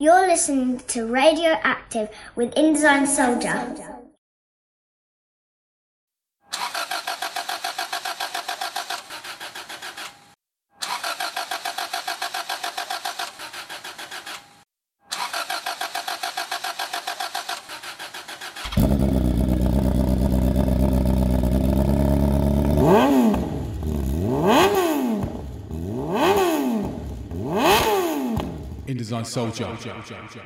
You're listening to Radioactive with InDesign Soldier. InDesign Soldier.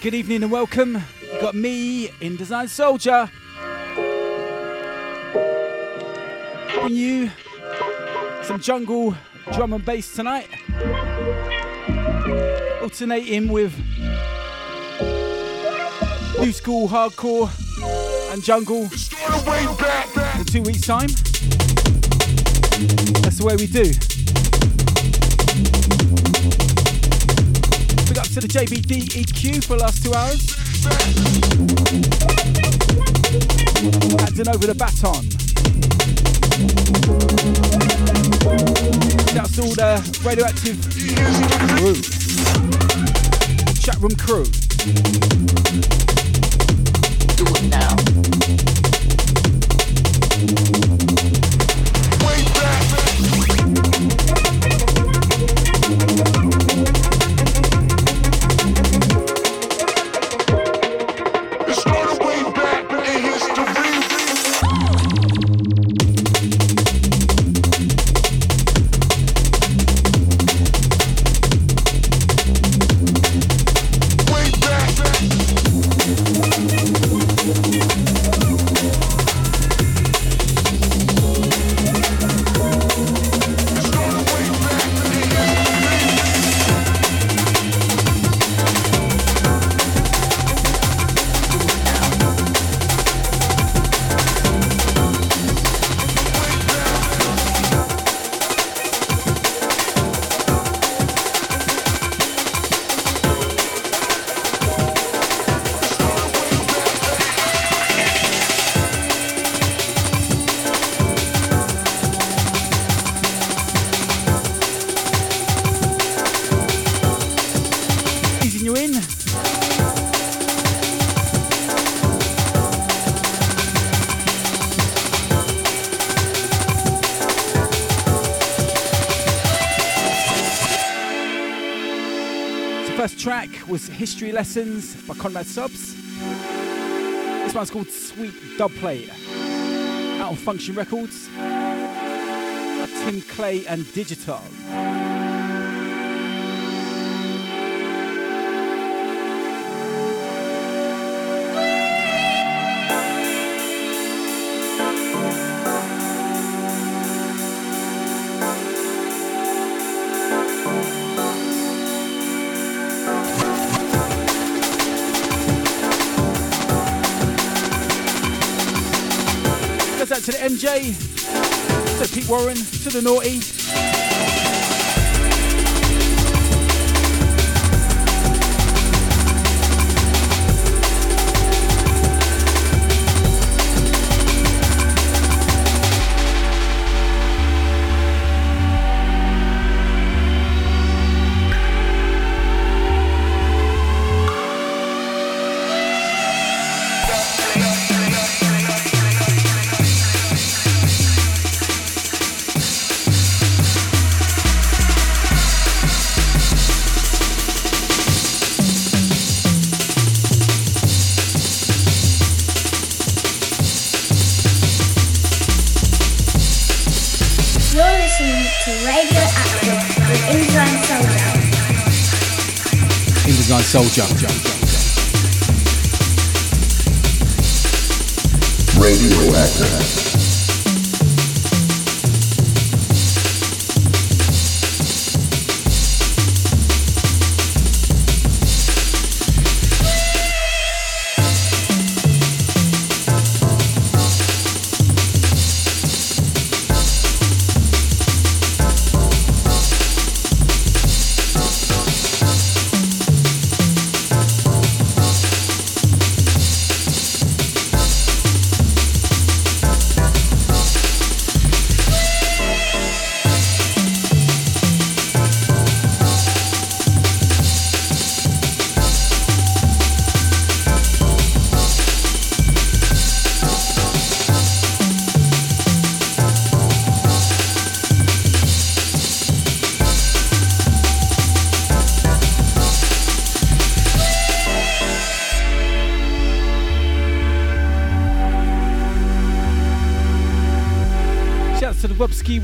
Good evening and welcome. You got me, InDesign Soldier. Bring you some jungle drum and bass tonight, alternating with new school hardcore and jungle in 2 weeks' time. That's the way we do. To the JBD EQ for the last 2 hours. Handing over the baton. That's all the Radioactive crew. Chatroom crew. Do it now. Way back. track was History Lessons by Conrad Subs. This one's called Sweet Dubplate, out on Function Records, Tim Clay and Digital. To the MJ, to Pete Warren, to the Naughty. InDesign Soldier. Radioactive.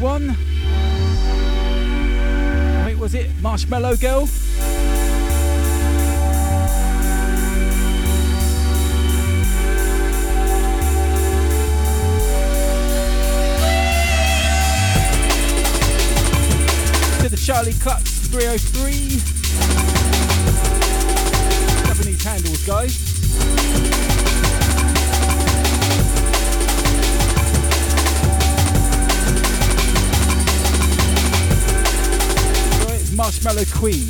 One, I think, was it Marshmallow Girl? To the Charlie Clutch 303. Loving these handles, guys. Marshmallow Queen.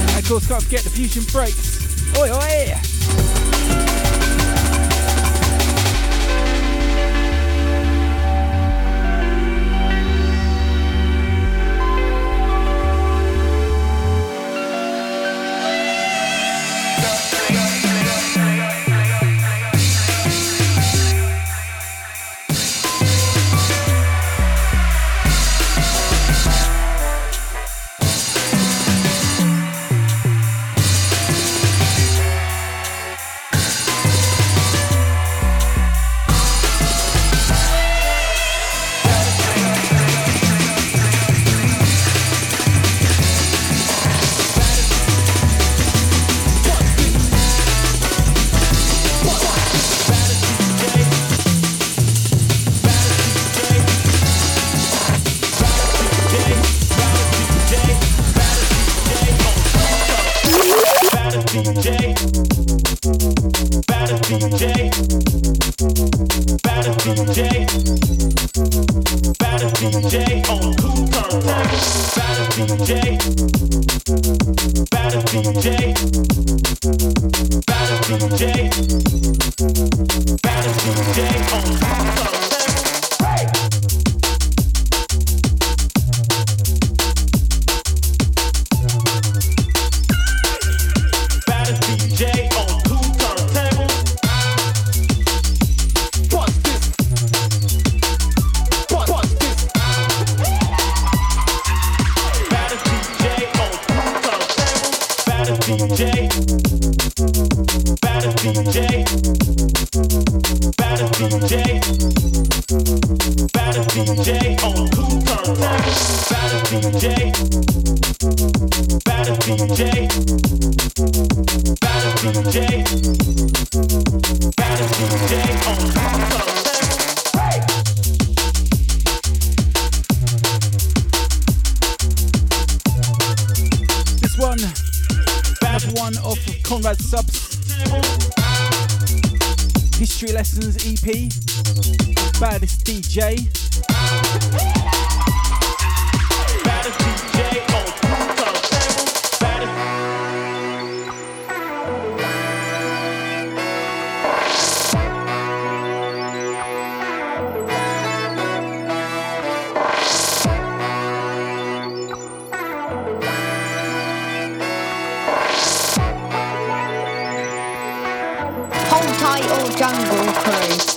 And of course, can't forget the fusion breaks. Oi, oi! One off of Conrad Subs History Lessons EP, Baddest DJ. Baddest DJ, oh, Jungle Cruise.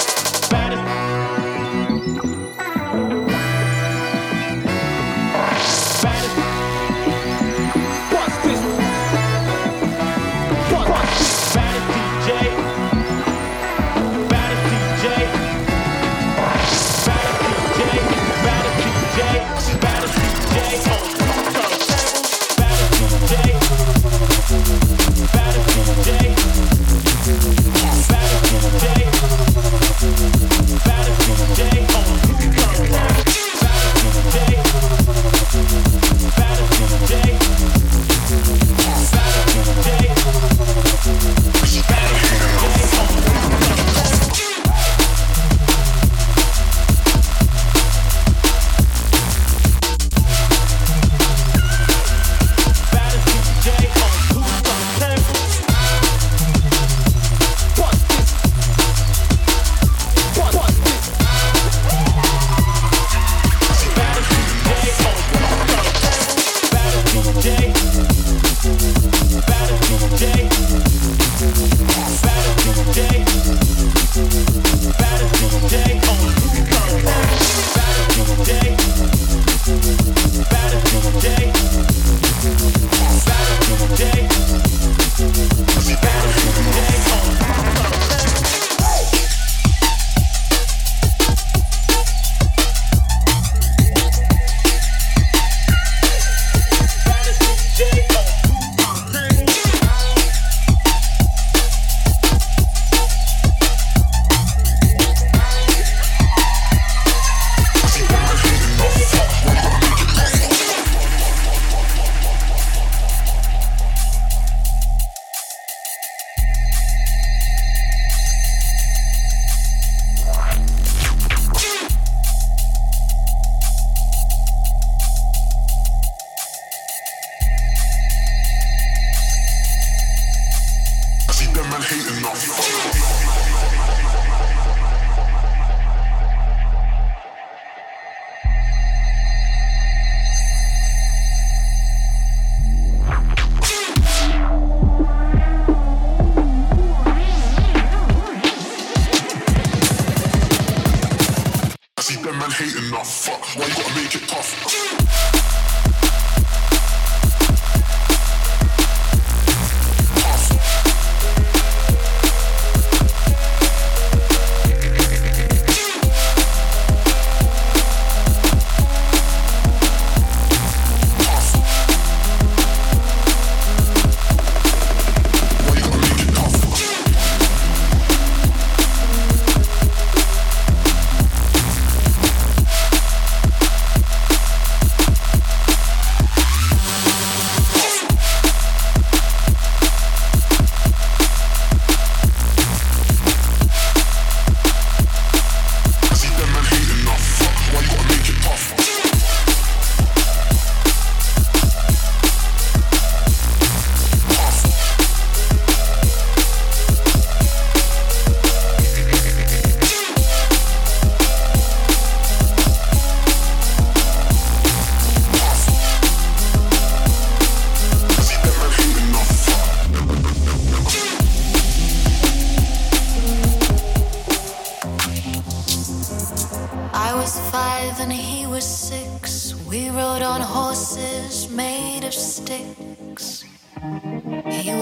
He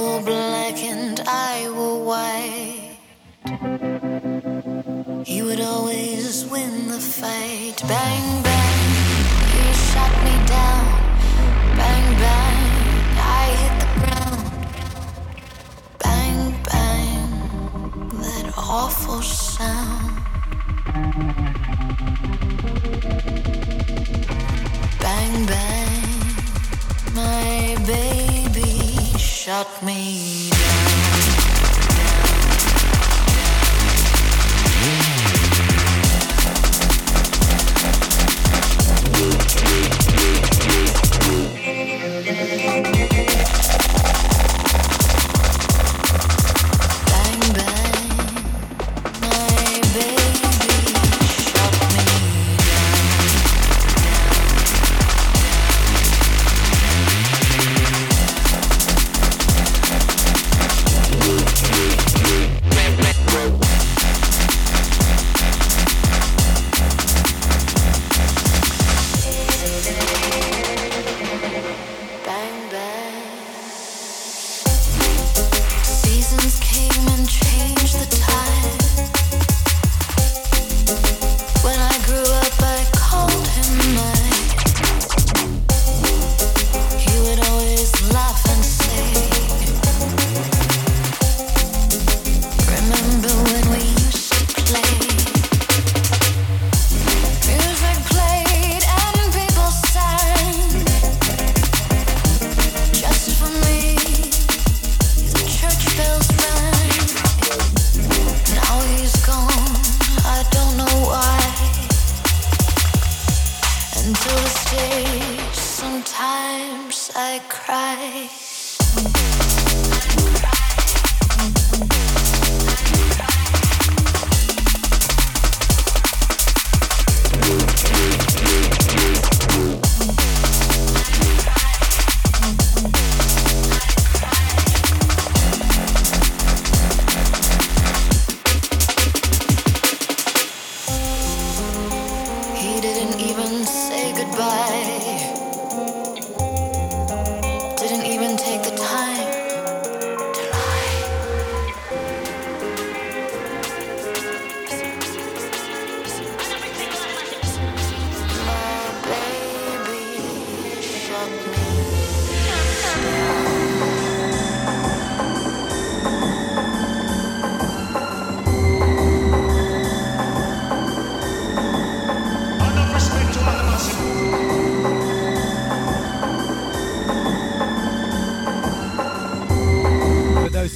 white. He would always win the fight. Bang, bang, he shot me down. Bang, bang, I hit the ground. Bang, bang, that awful sound. Bang, bang, my baby shot me down.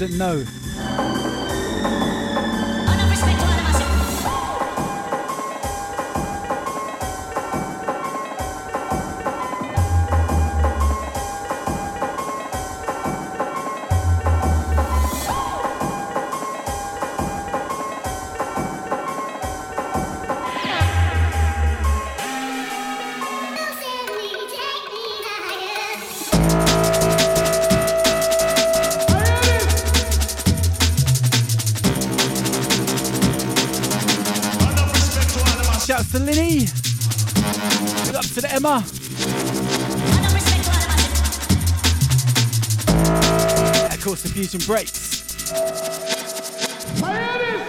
That know Emma. Yeah, of course, the fusion breaks. Miami.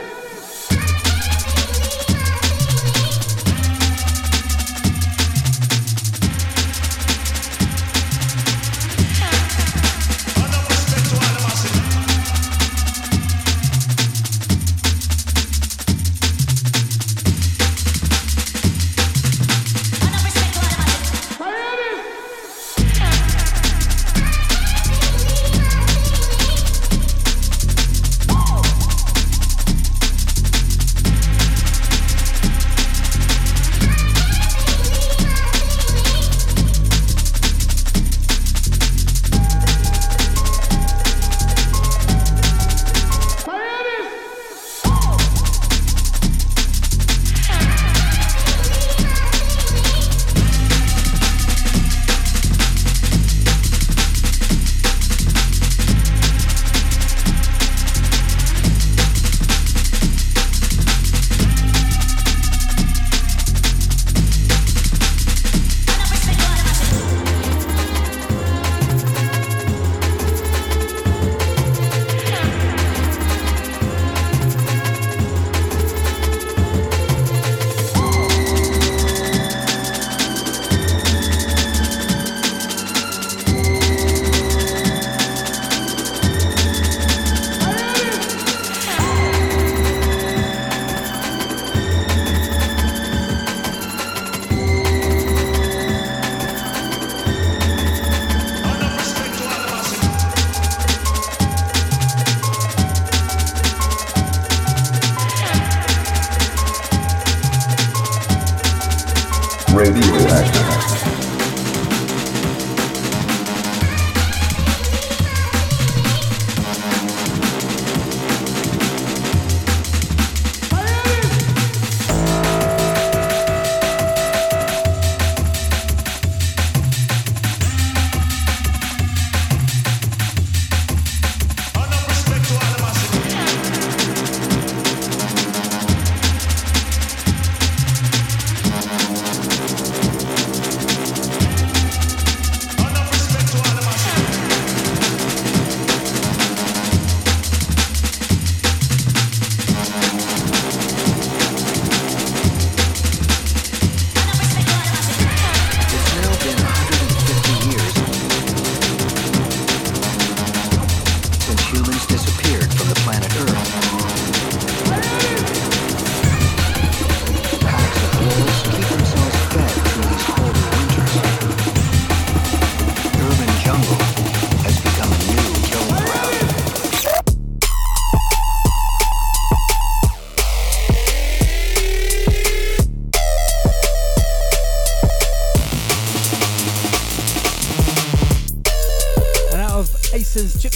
Radioactive.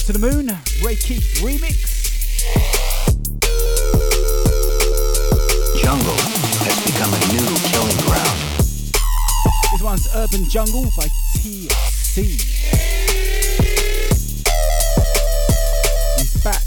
To the Moon, Reiki remix. Jungle has become a new killing ground. This one's Urban Jungle by TC. He's back.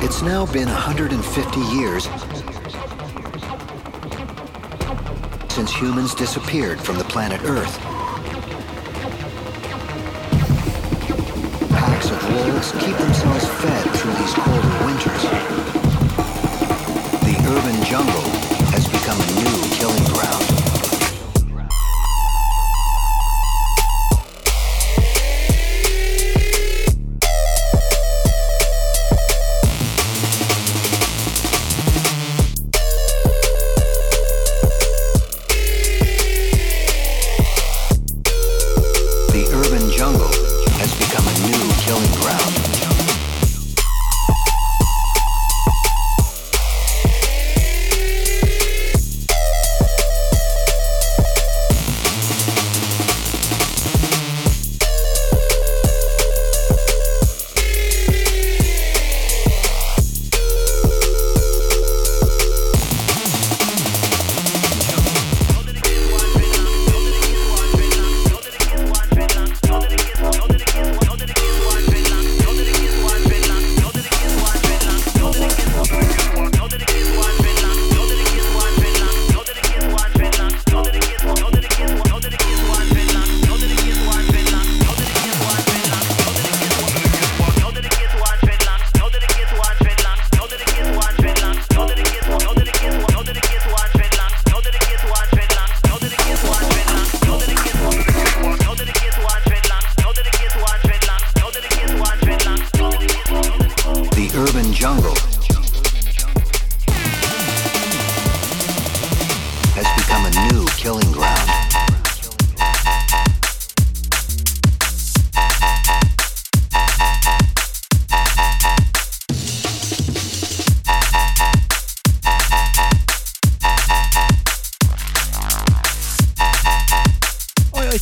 It's been 150 years since humans disappeared from the planet Earth. Packs of wolves keep themselves fed through these colder winters. The urban jungle has become a new killing ground.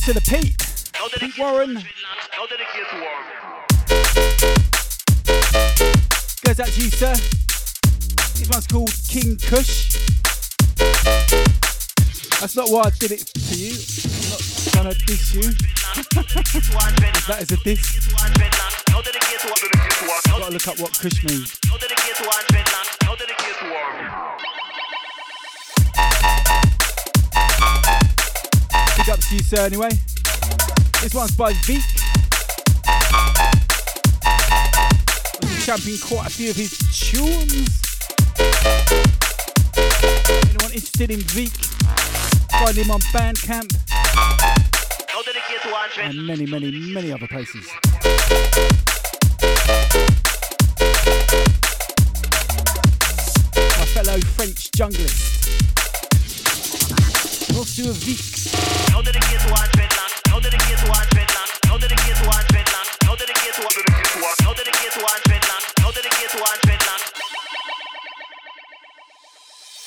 To the Pete Warren. Goes out to you, sir. This one's called King Kush. That's not why I did it to you. I'm not trying to diss you. That is a diss. I've got to look up what Kush means. Up to you, sir, anyway. This one's by Veek. champing quite a few of his tunes. Anyone interested in Veek, find him on Bandcamp and many other places. My fellow French Jungleist, we'll do a Veek. How did it get one dreadlock? How did it get one dreadlock? How did it get one dreadlock? How did it get one dreadlock? How did it get one dreadlock? How did it get one dreadlock?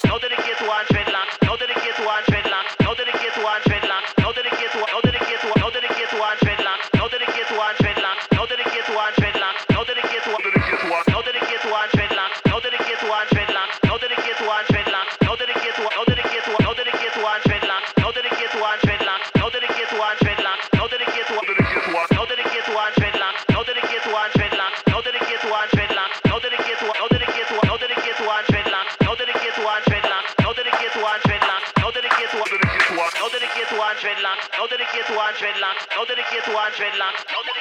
How did it get one dreadlock? How did it get one dreadlock? How did it get one dreadlock? How did it get one? How did it get one? How did it get one dreadlock? How did it get one dreadlock? How did it get one dreadlock? How did it get one? How did it get one dreadlock? How did it get one dreadlock? How did it get one dreadlock? How did it get one? How did it get one? How did it get one dreadlock? How did it get one dreadlock? How did it get one dreadlock? How did it get one? How did it get one dreadlock? How did it get one dreadlock? How did it get one dreadlock? How did it get one? How did it get one? How did it get one dreadlock? How did it get one? How did it get one dreadlock? How did it get one dreadlock? How did it get one? How did it get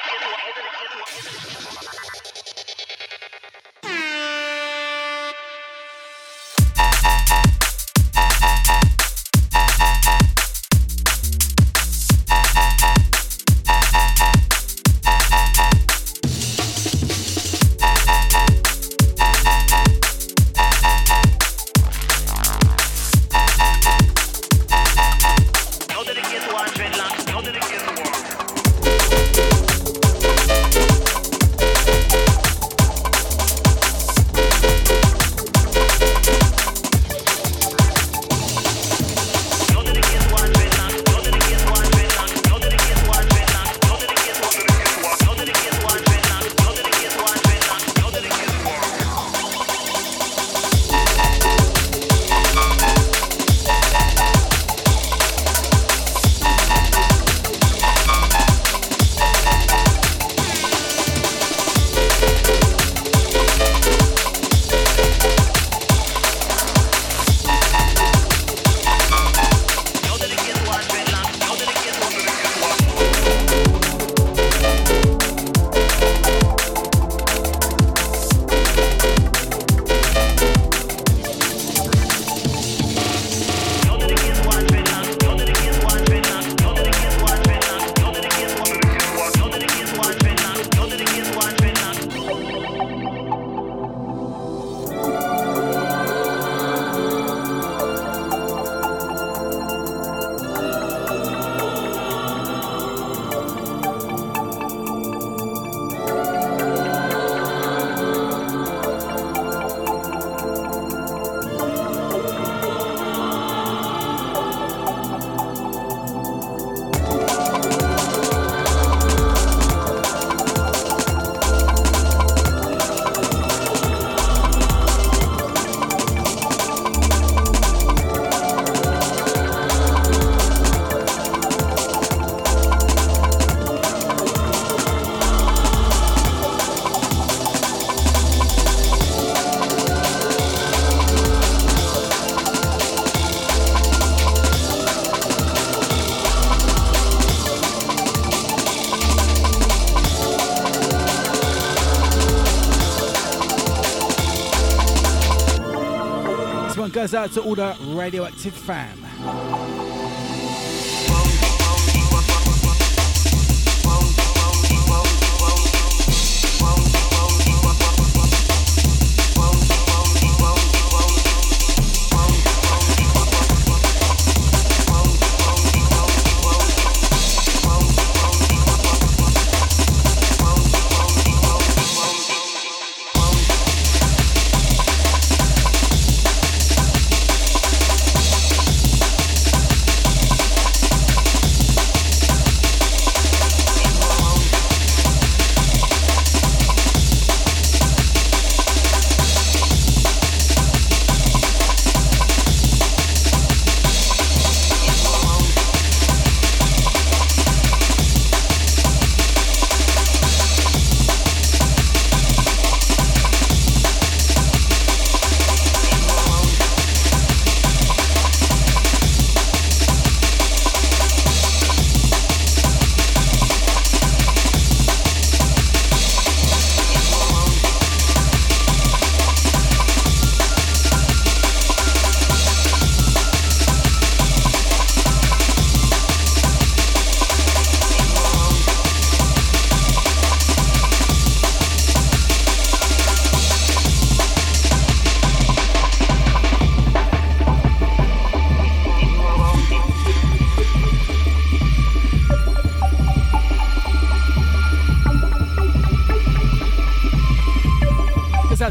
Goes out to all the Radioactive fam.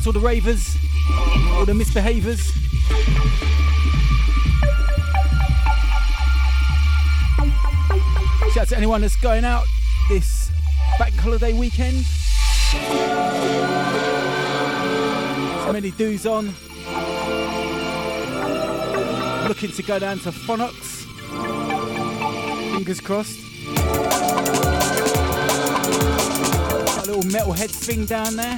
all the ravers, all the misbehavers. Shout out to anyone that's going out this bank holiday weekend. So many do's on. Looking to go down to Phonox. Fingers crossed. Got a little metal head thing down there.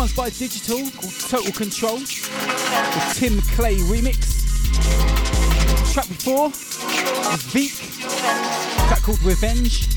one's by Digital, called Total Control, the Tim Clay remix. Track before is Veek, a track called Revenge.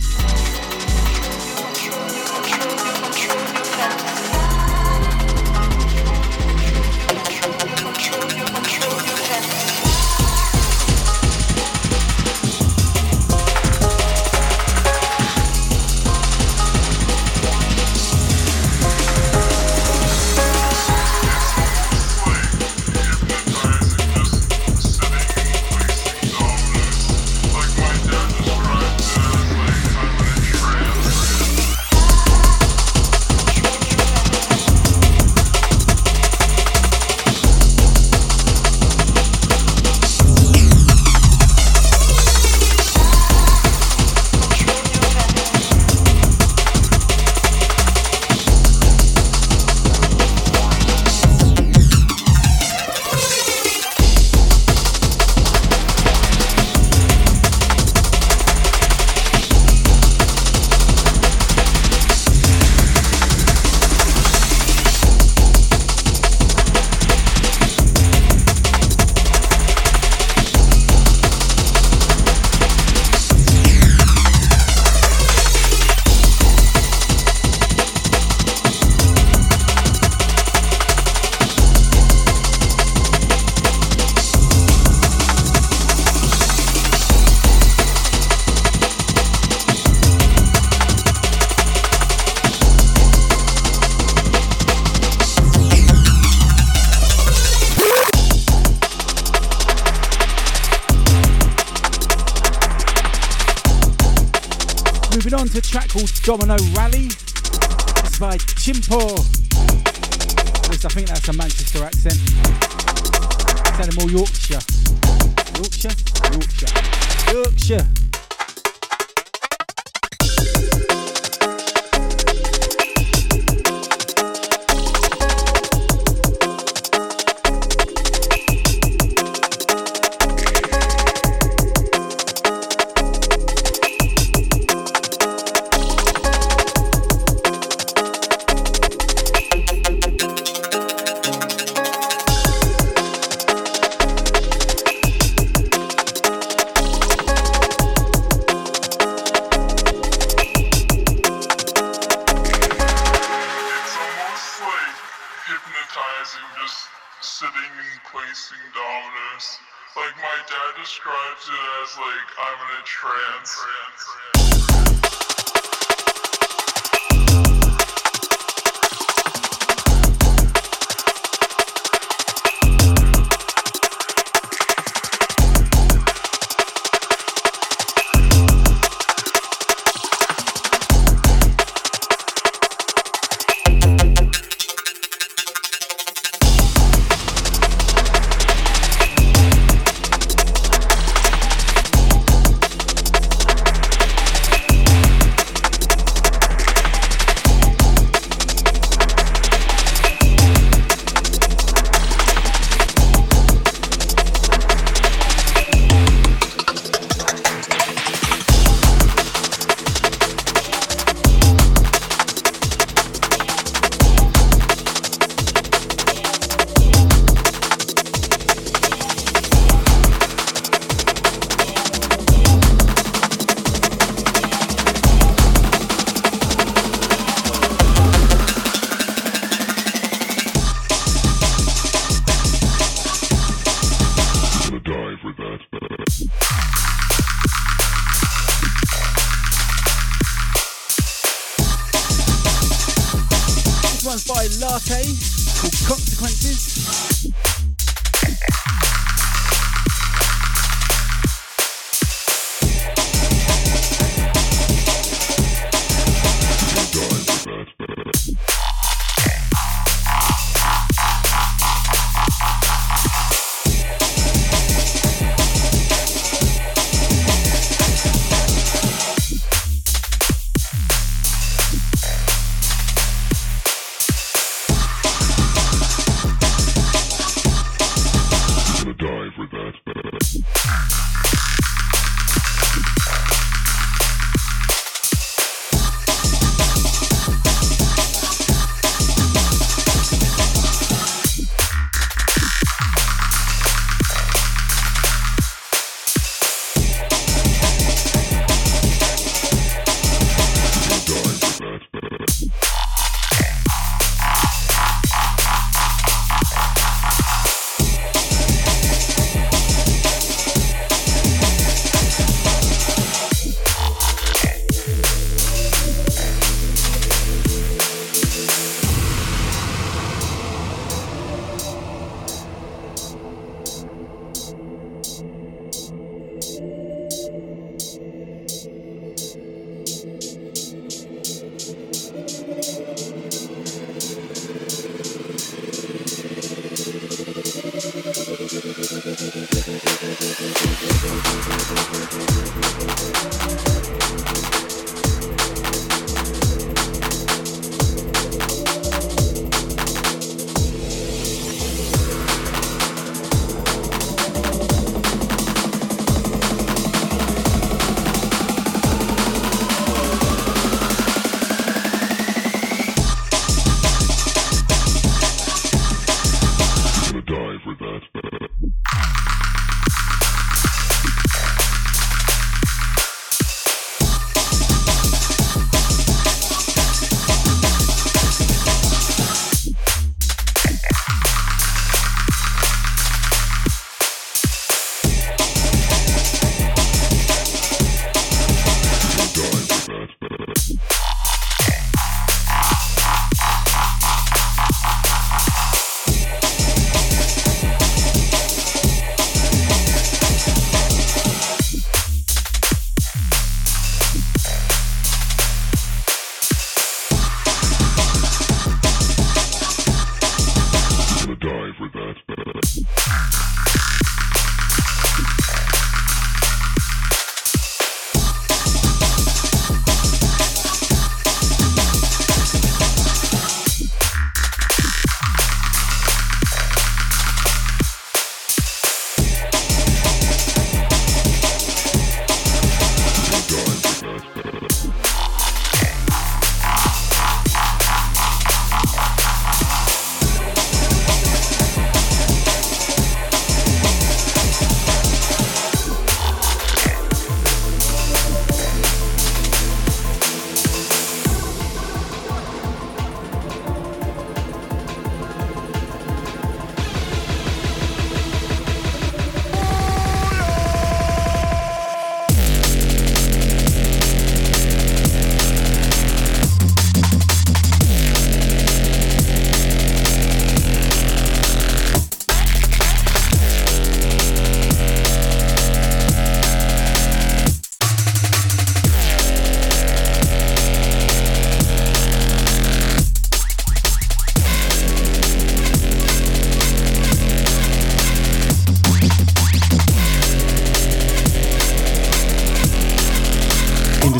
A track called Domino Rally. It's by Chimpo. At least I think that's a Manchester accent. Sounded more Yorkshire. Yorkshire.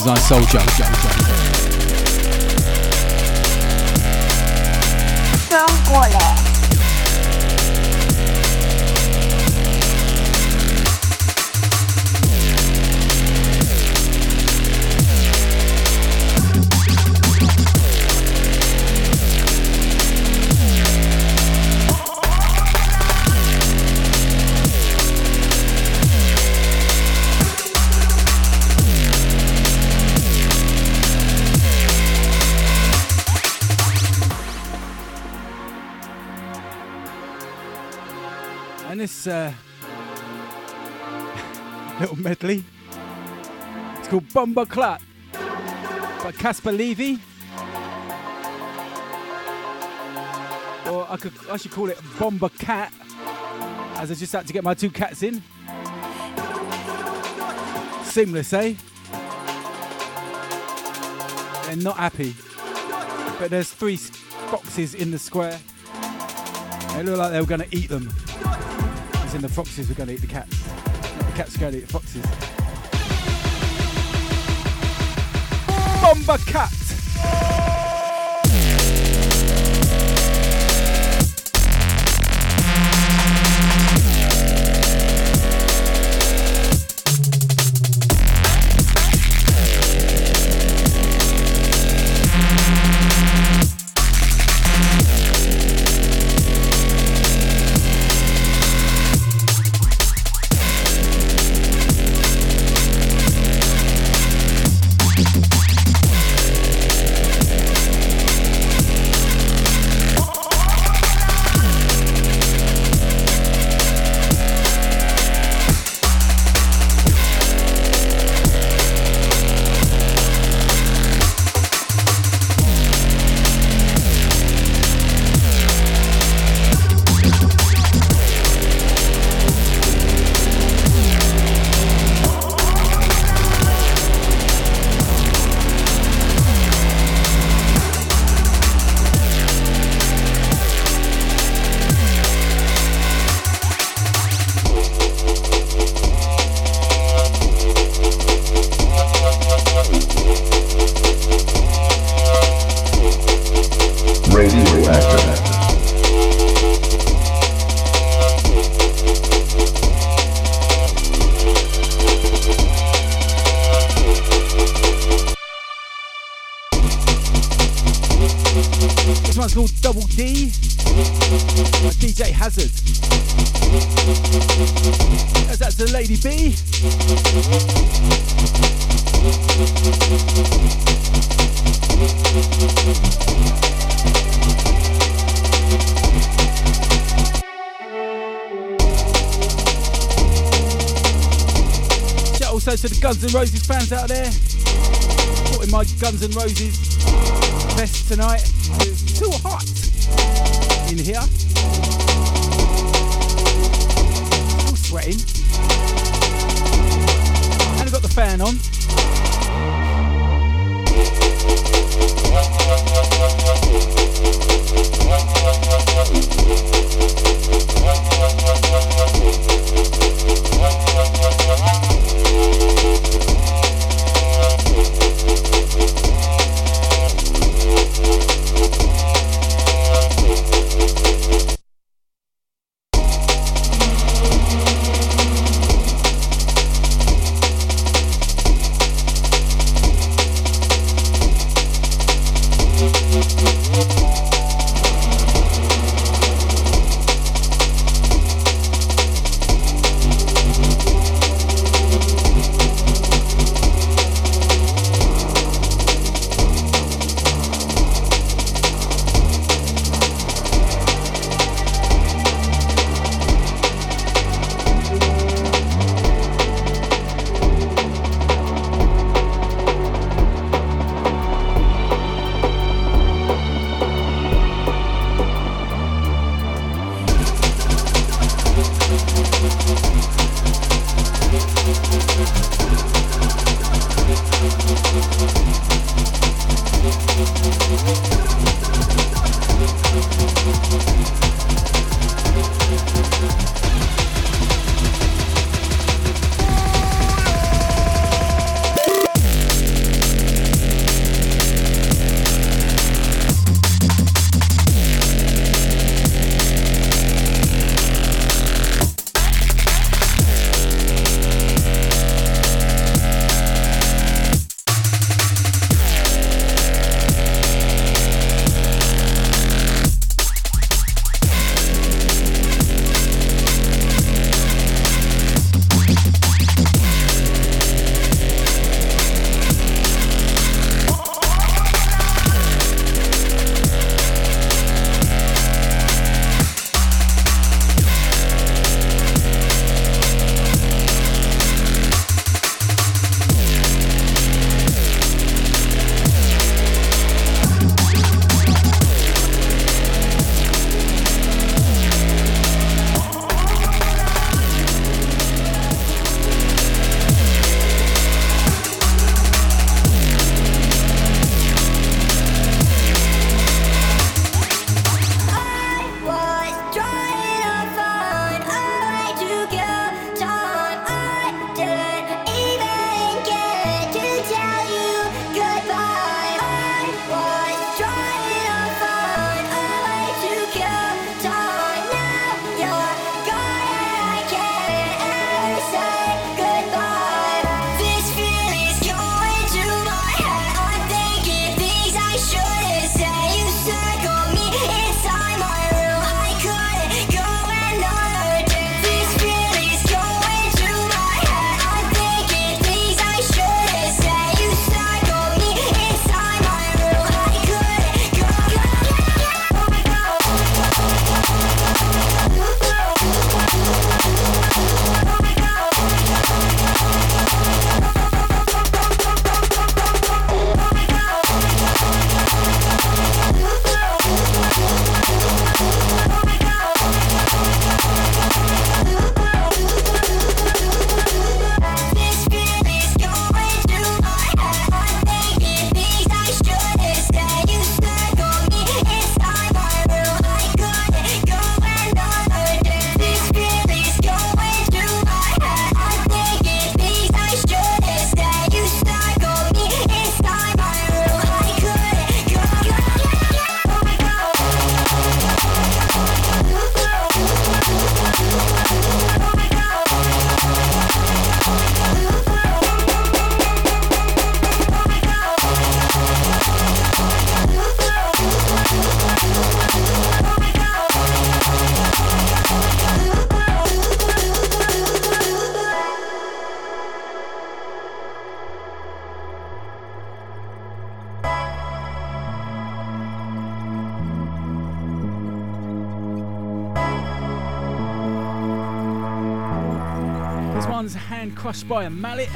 InDesign Soldier. This little medley, it's called Bomba Clat by Casper Levy, or I should call it Bomba Cat, as I just had to get my two cats in. Seamless, eh? They're not happy, but there's three foxes in the square. They look like they were going to eat them. And the foxes were going to eat the cats. The cats were going to eat the foxes. Bomba Cat! Guns N' Roses fans out there, supporting my Guns N' Roses fest tonight. It's too hot in here. Still sweating. And I've got the fan on. hand crushed by a mallet.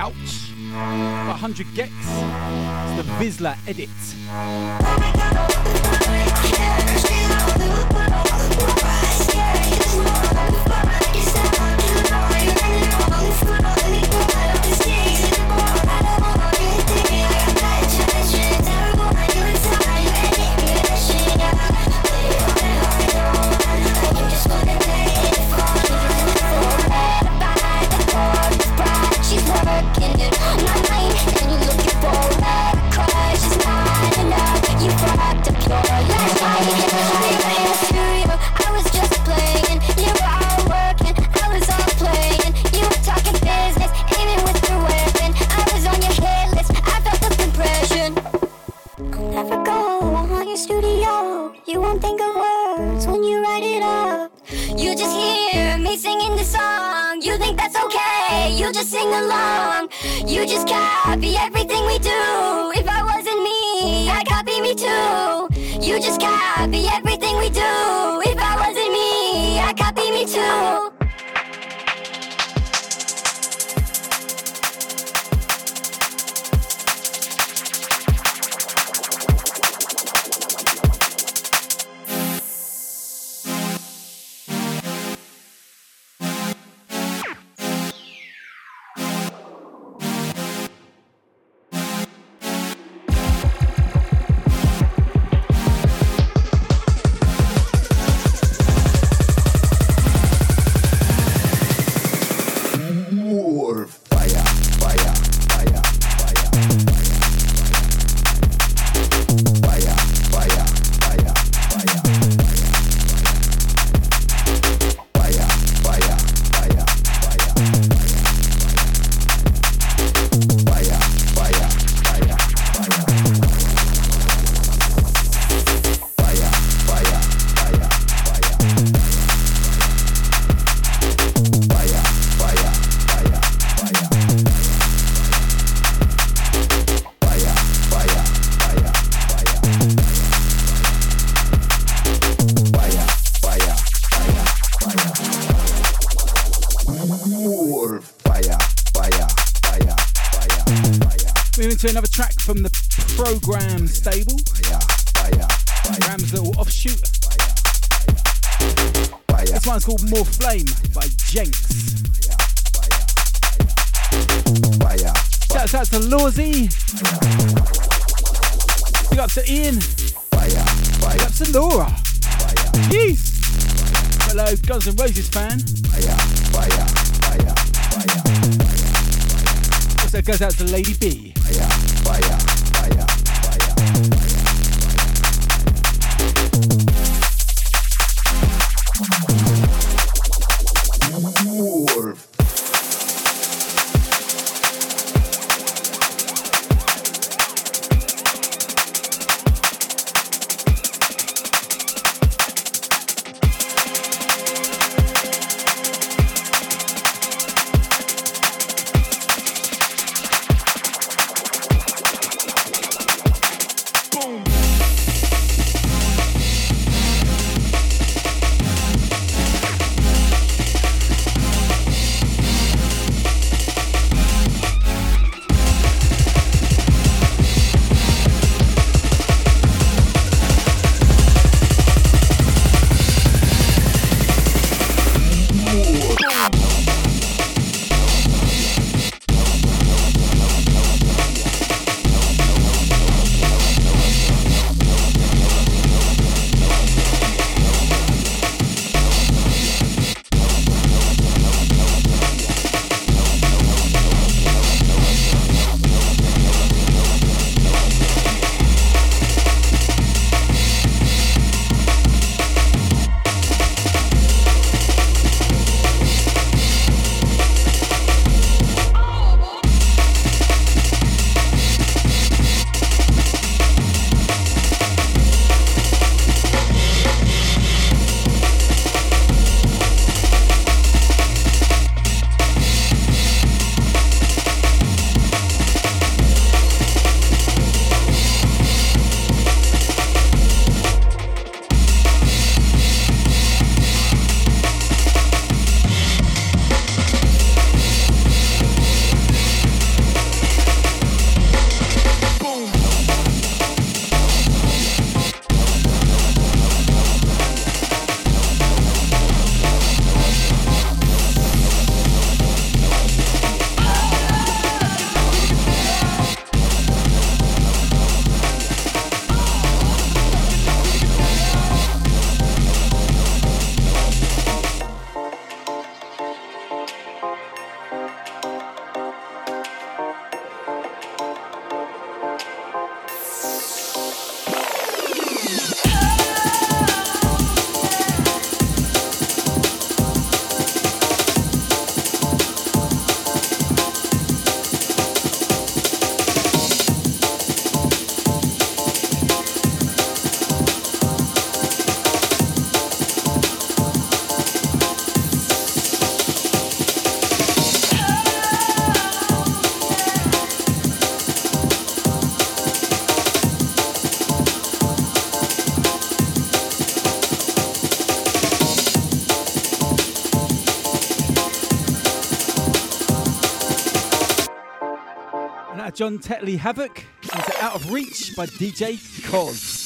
Ouch. By 100 Gex. It's the Vizsla edit. Another track from the program stable, Ram's little offshoot. This one's called More Flame by Jenks. Shouts out to Lawsy. Big ups to Ian. Big ups to Laura. Jeez. Hello, Guns N' Roses fan. Also goes out to Lady B. Boom. And that's John Tetley-Havoc into Out of Reach by DJ Koz.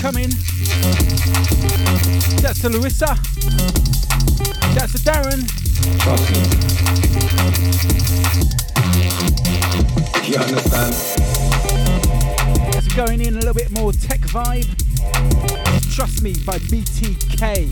Coming. That's to Louisa. That's to Darren. Trust me. You understand? As we're going in a little bit more tech vibe, Trust Me by BTK.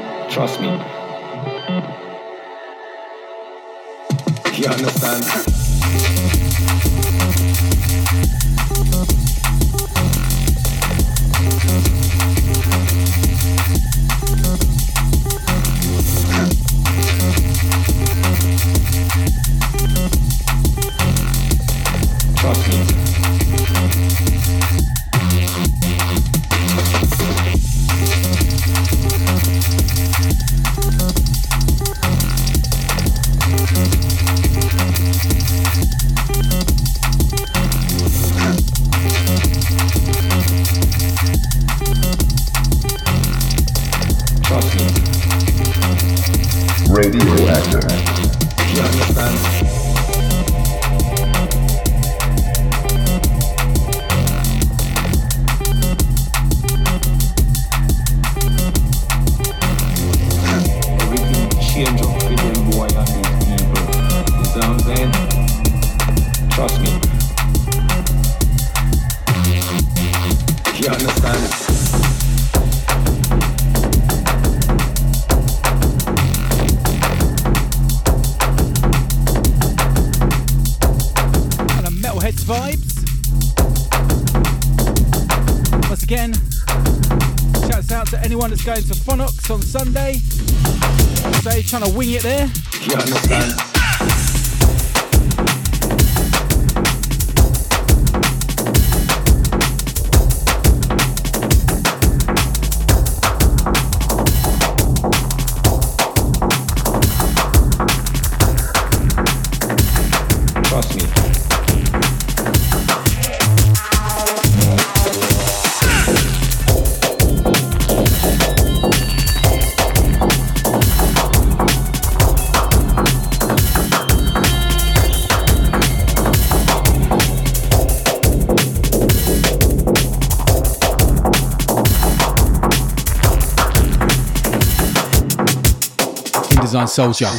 That's going to Phonox on Sunday. So you're trying to wing it there. You understand? InDesign Soldier.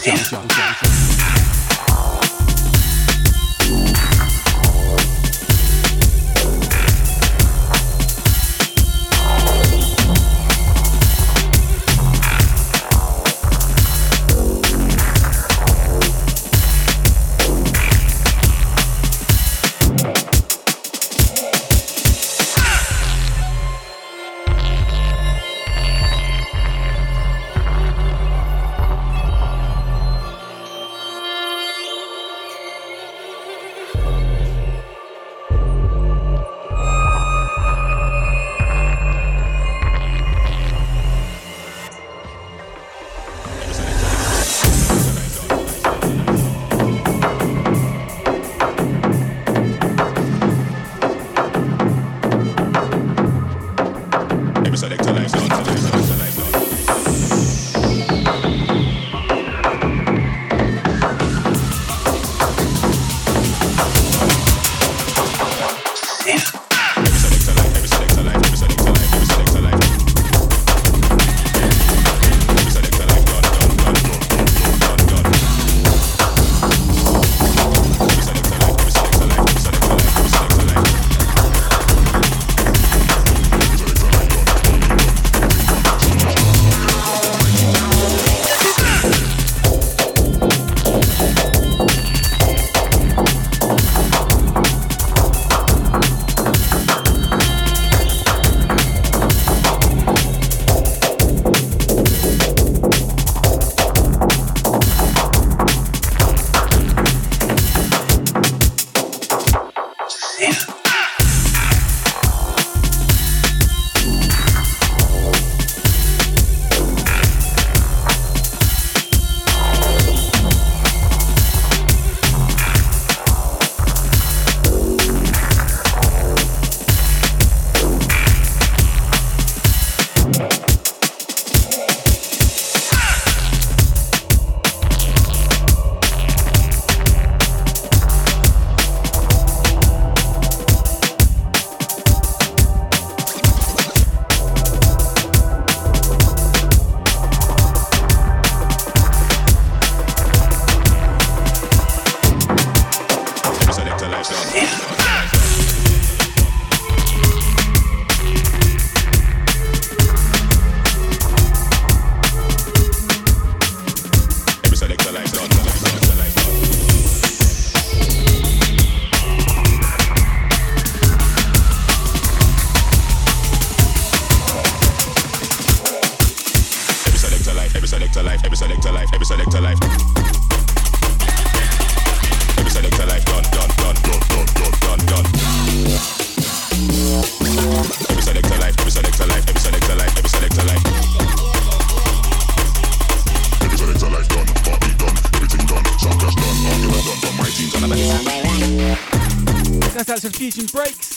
Fusion breaks.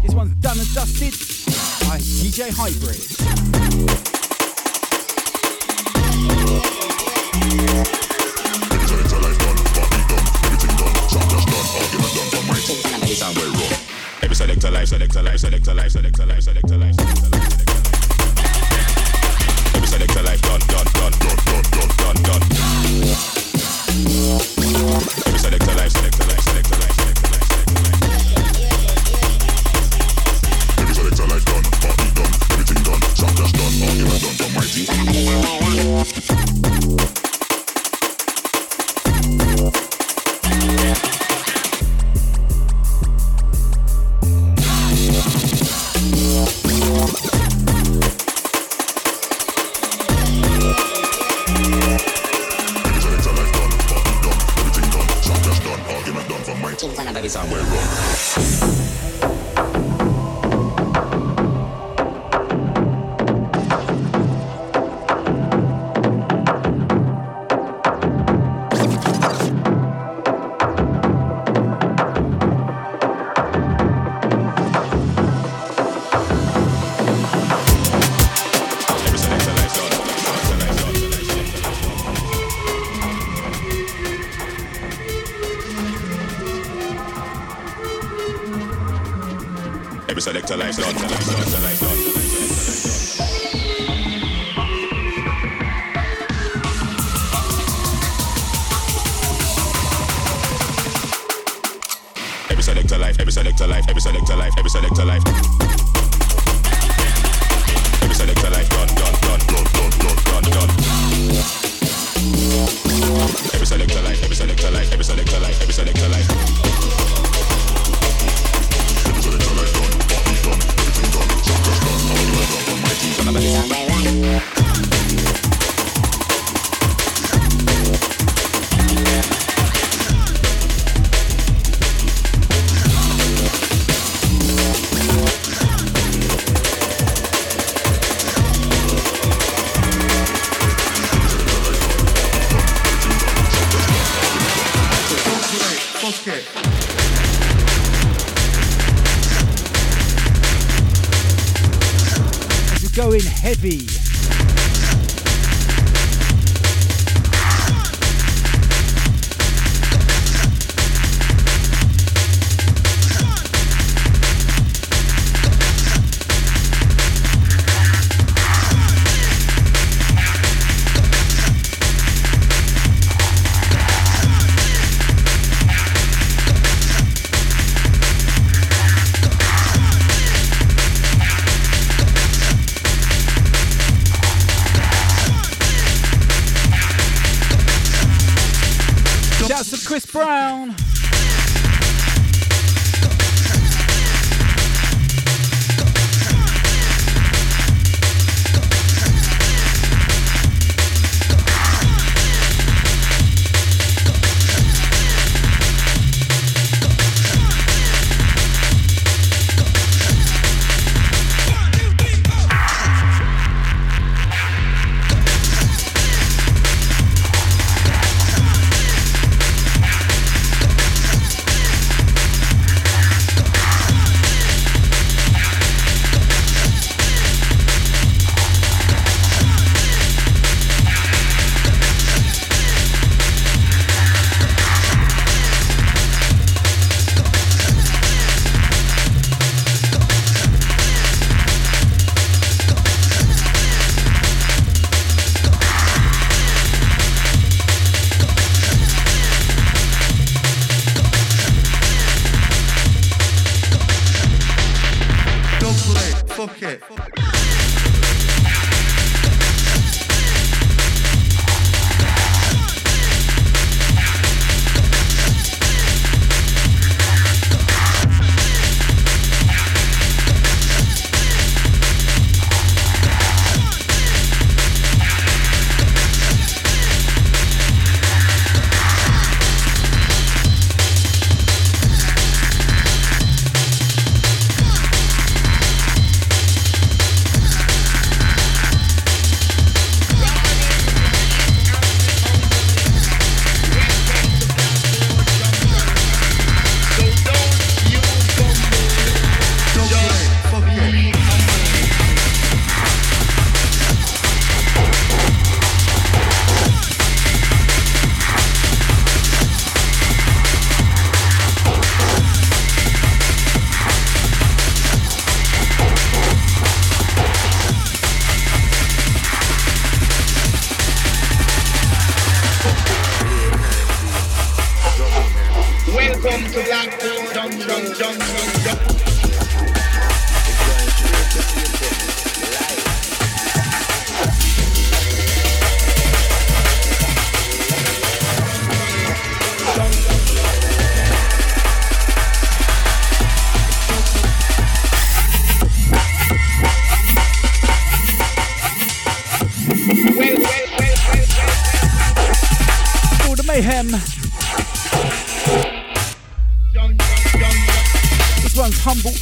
This one's done and dusted by DJ Hybrid. Every selector life, selector life, selector life, selector life, selector life. Every selector life, done. Selector life, selector life, selector life, selector life. selector life, every selector life, every selector life, every selector life. Every selector life, gone. Every selector life, every selector life, every selector life, every selector life. Going heavy. Chris Brown.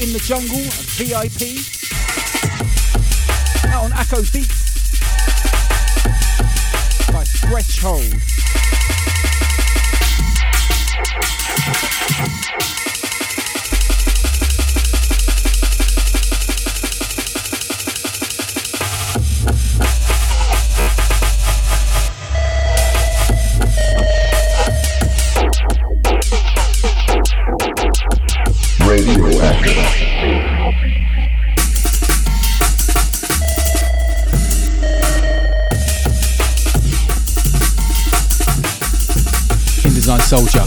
In the Jungle, VIP, out on Akko Beats by Threshold. InDesign Soldier.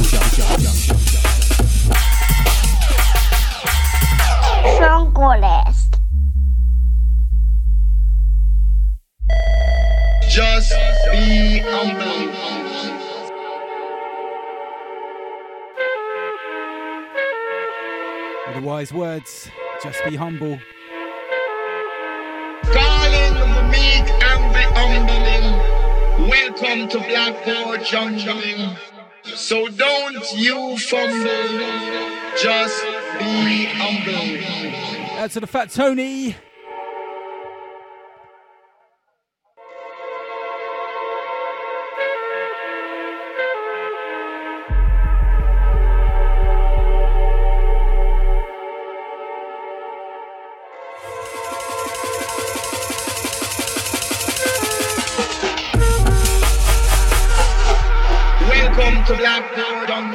With the wise words, just be humble. Calling the meek and the humbling. Welcome to Blackboard Jungling. So don't you fumble, just be humble. Out to the Fat Tony.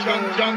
Going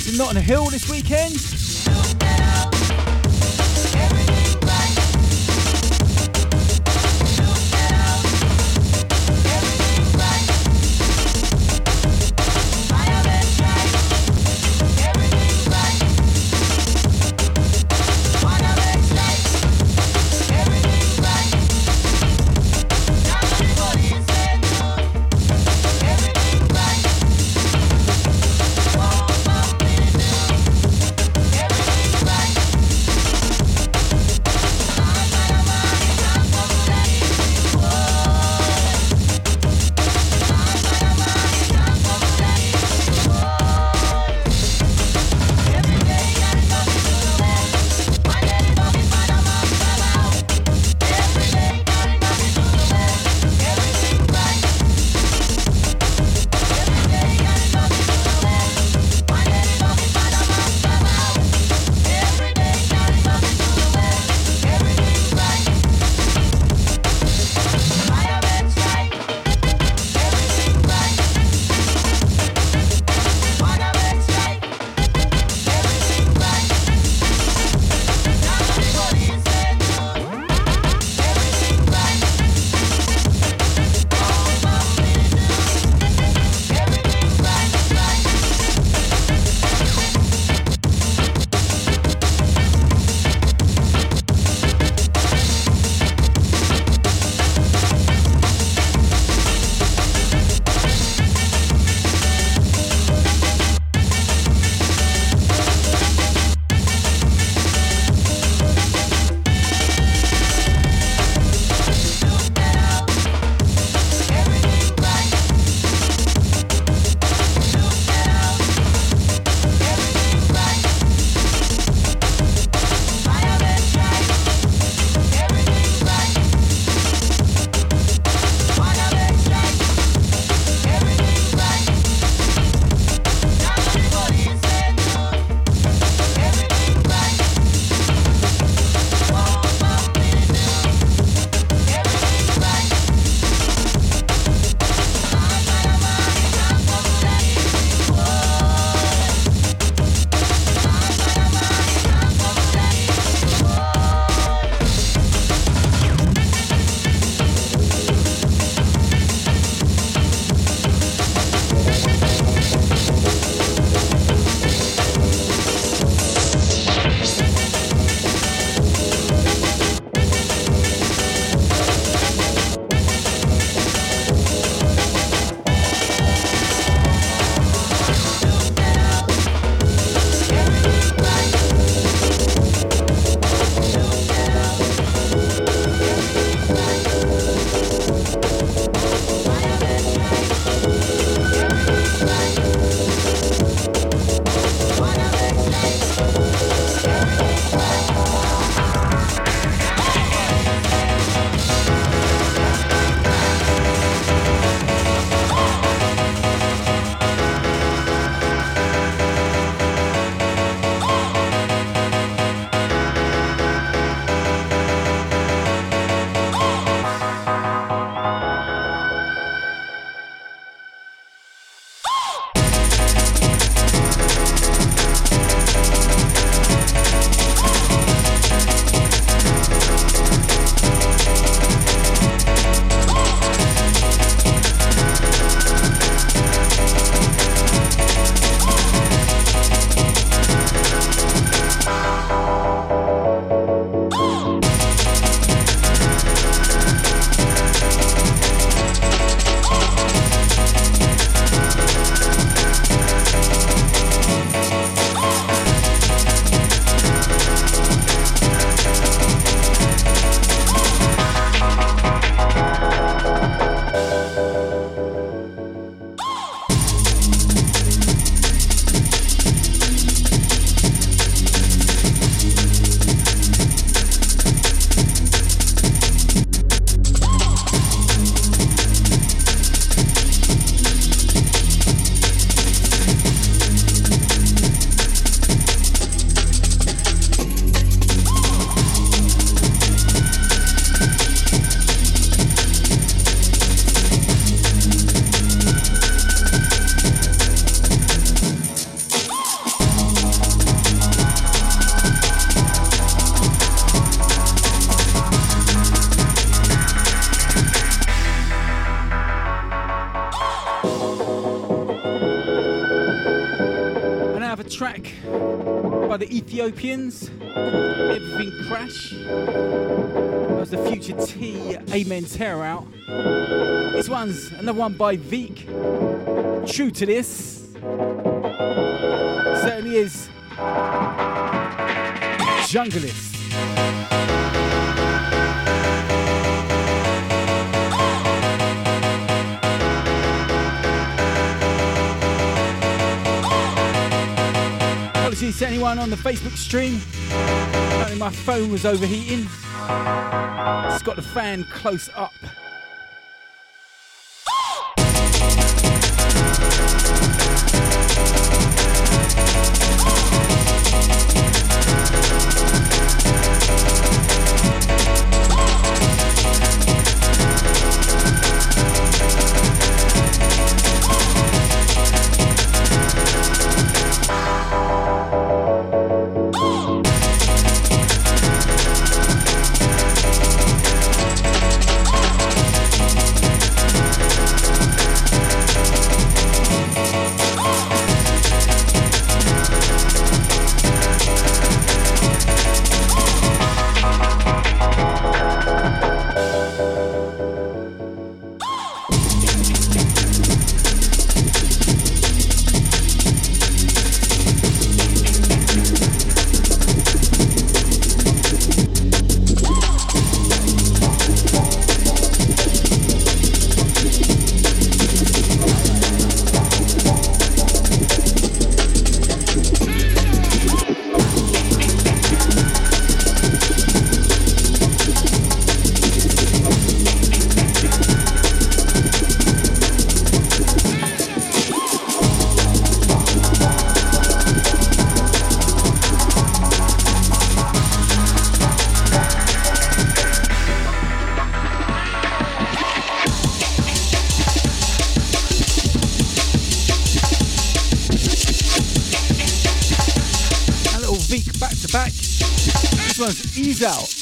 to Notting Hill this weekend. track by the Ethiopians, Everything Crash. That was the Future T, Amen Tear Out. This one's another one by Veek, True to This. Certainly is Jungleist. Apologies to anyone on the Facebook stream. Apparently my phone was overheating. It's got the fan close up. Out.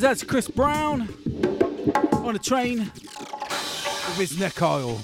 That's Chris Brown on a train with his neck oil.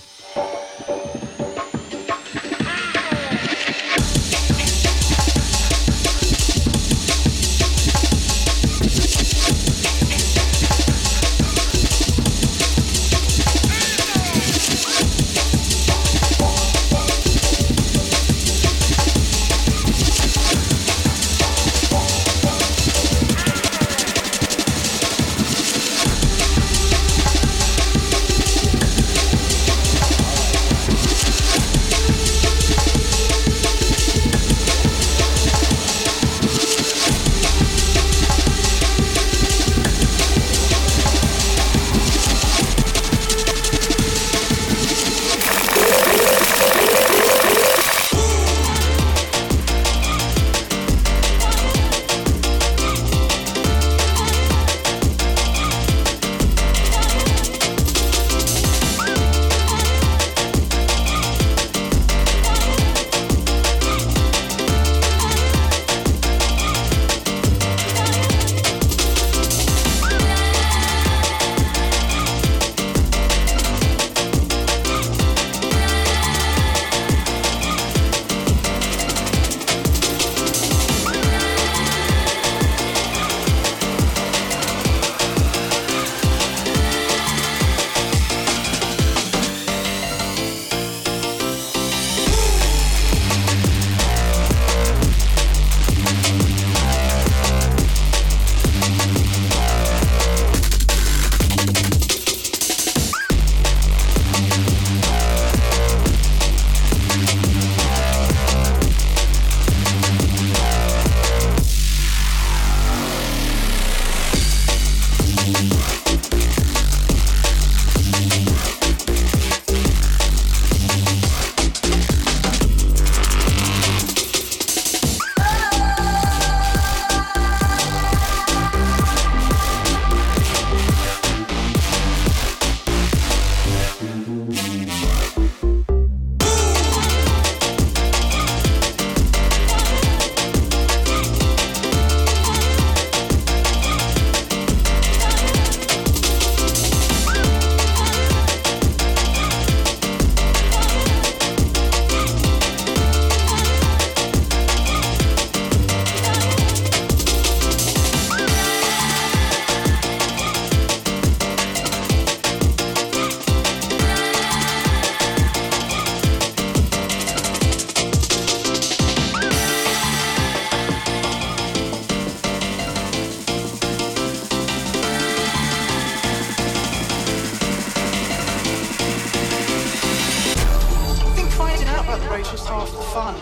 was just half the fun.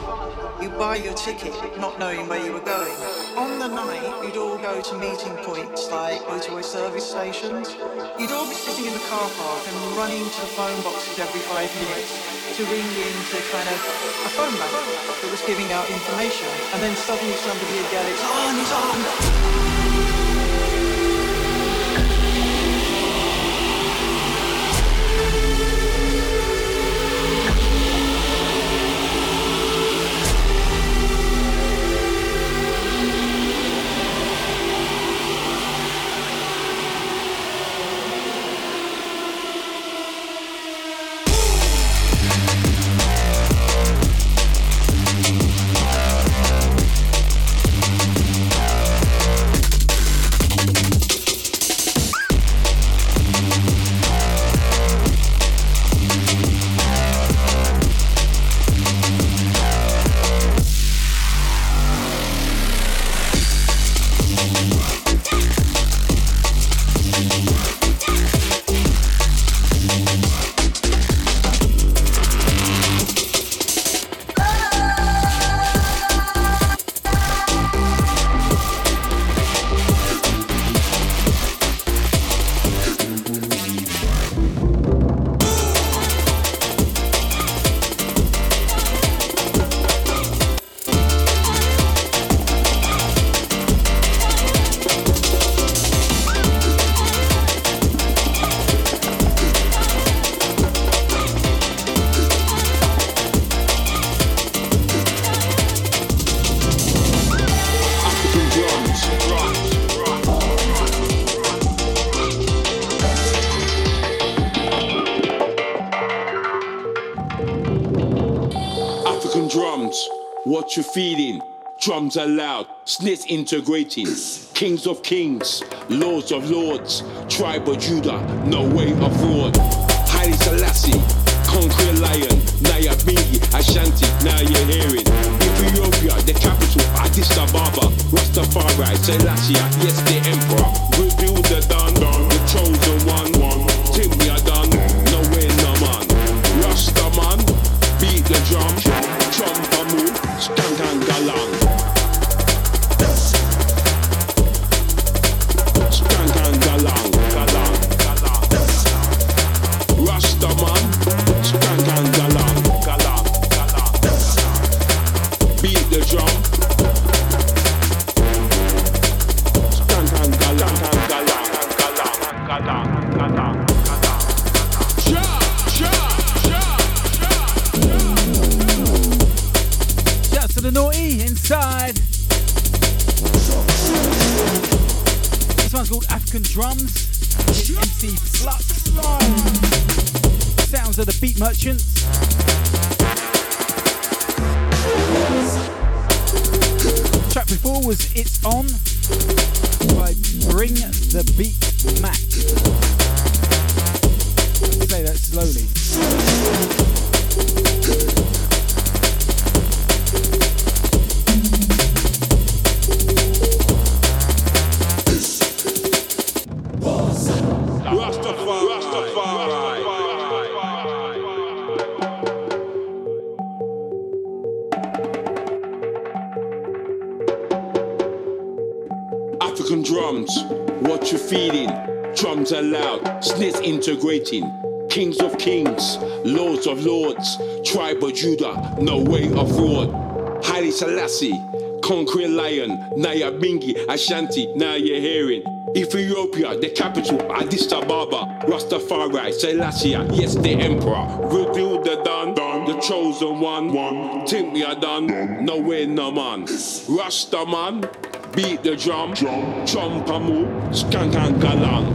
You buy your ticket, not knowing where you were going. On the night, you'd all go to meeting points like motorway service stations. You'd all be sitting in the car park and running to the phone boxes every 5 minutes to ring into kind of a phone bank that was giving out information. And then suddenly somebody would yell, "It's on, it's on!" What you feeling? Drums are loud, snits integrating. Kings of kings, lords of lords. Tribe of Judah, no way abroad. Haile Selassie, conquer lion. Nya bingi, Ashanti, now you're hearing. Ethiopia, the capital, Addis Ababa. Rastafari, Selassie, yes the emperor. Good builder done, the chosen one. Tim we are done, no way no man. Rasta man, beat the drum. Chompa move, skank and galang. Skank and galang. Rasta man, skank and galang. Beat the drum. Skank and galang. The naughty inside. This one's called African Drums. It's MC Flux. Sounds of the Beat Merchants. Track before was It's On by Bring the Beat Mac. Say that slowly. African drums, what you feeling? Drums are loud, snits integrating. Kings of kings, lords of lords. Tribe of Judah, no way abroad. Haile Selassie, conquer lion. Nya bingi, Ashanti, now you're hearing. Ethiopia, the capital, Addis Ababa. Rastafari, Selassie, yes, the emperor. Reveal the done, the chosen one. Think we are done, no way, no man. Rasta man, beat the drum. Chompa move, skank and galang.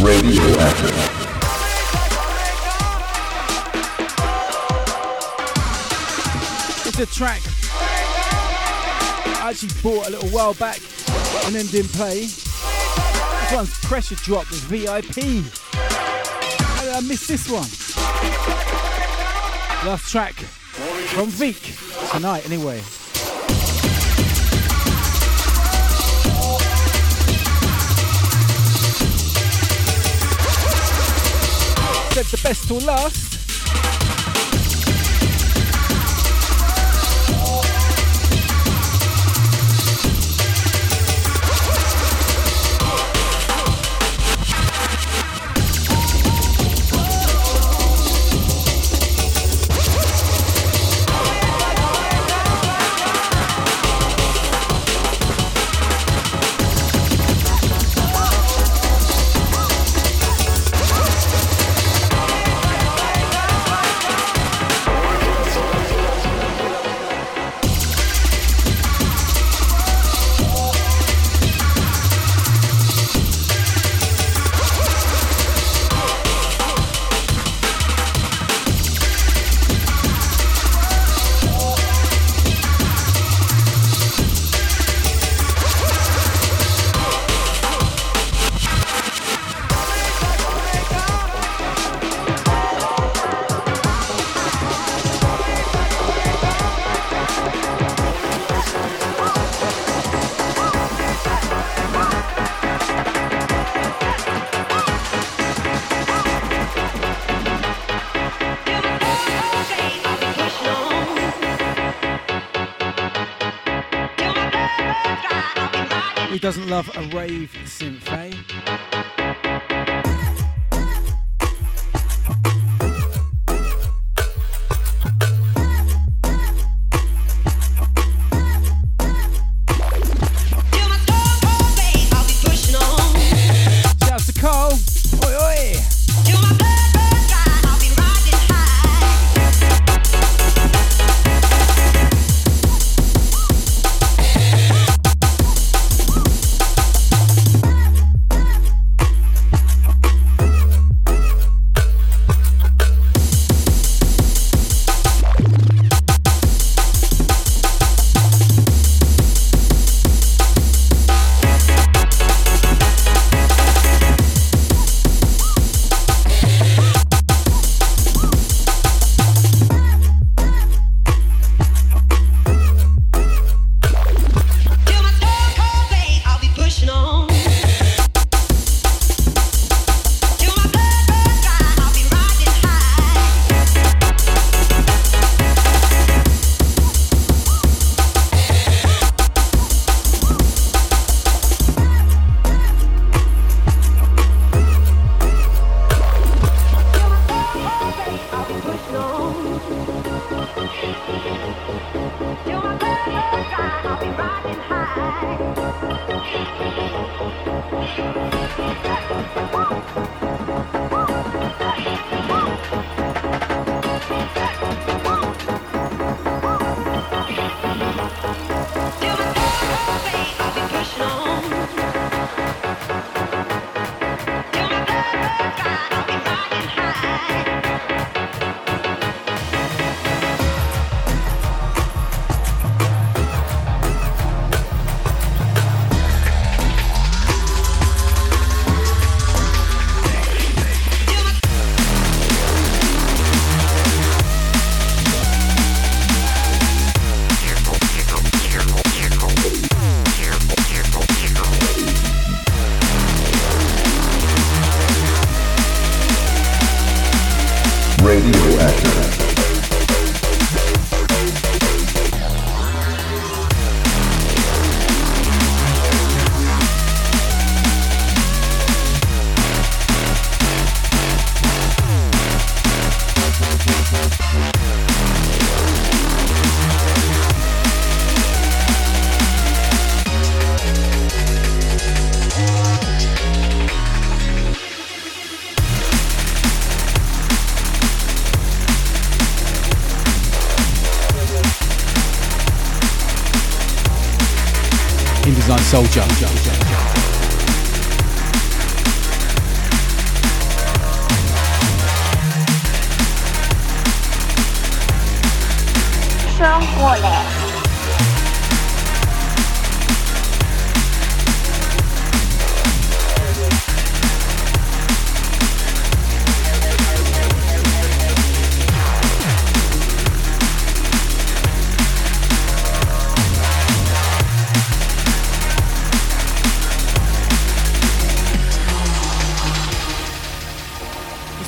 Radioactive. It's a track I actually bought a little while back and then didn't play. This one's Pressure Drop with VIP. How did I miss this one? Last track from Veek tonight anyway. The best till last. Doesn't love a rave synth, eh? InDesign Soldier.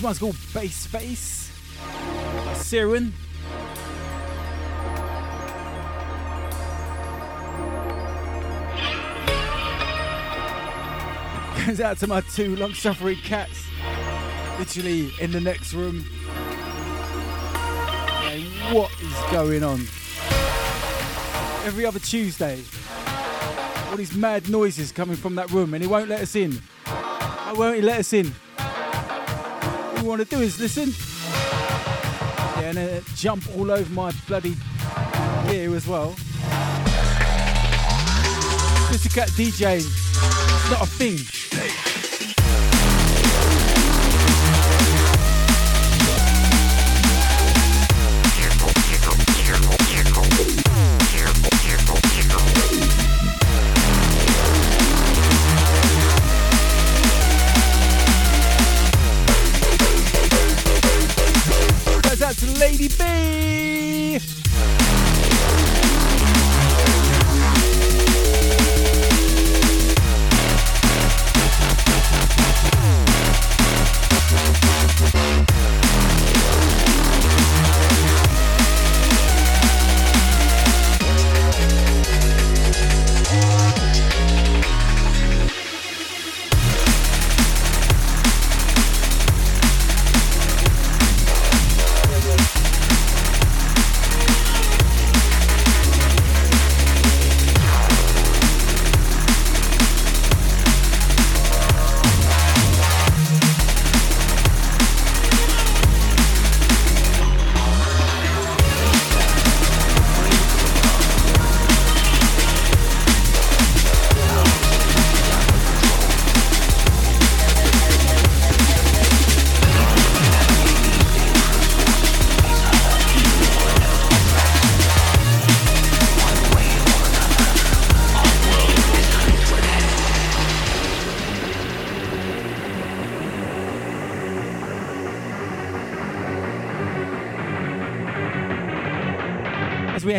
It's called Bass Face by Siren. Goes out to my two long-suffering cats, literally in the next room. And what is going on? Every other Tuesday, all these mad noises coming from that room, and he won't let us in. Why won't he let us in? All we want to do is listen. Yeah, and then jump all over my bloody ear as well. Just a cat DJ, it's not a thing. Lady B!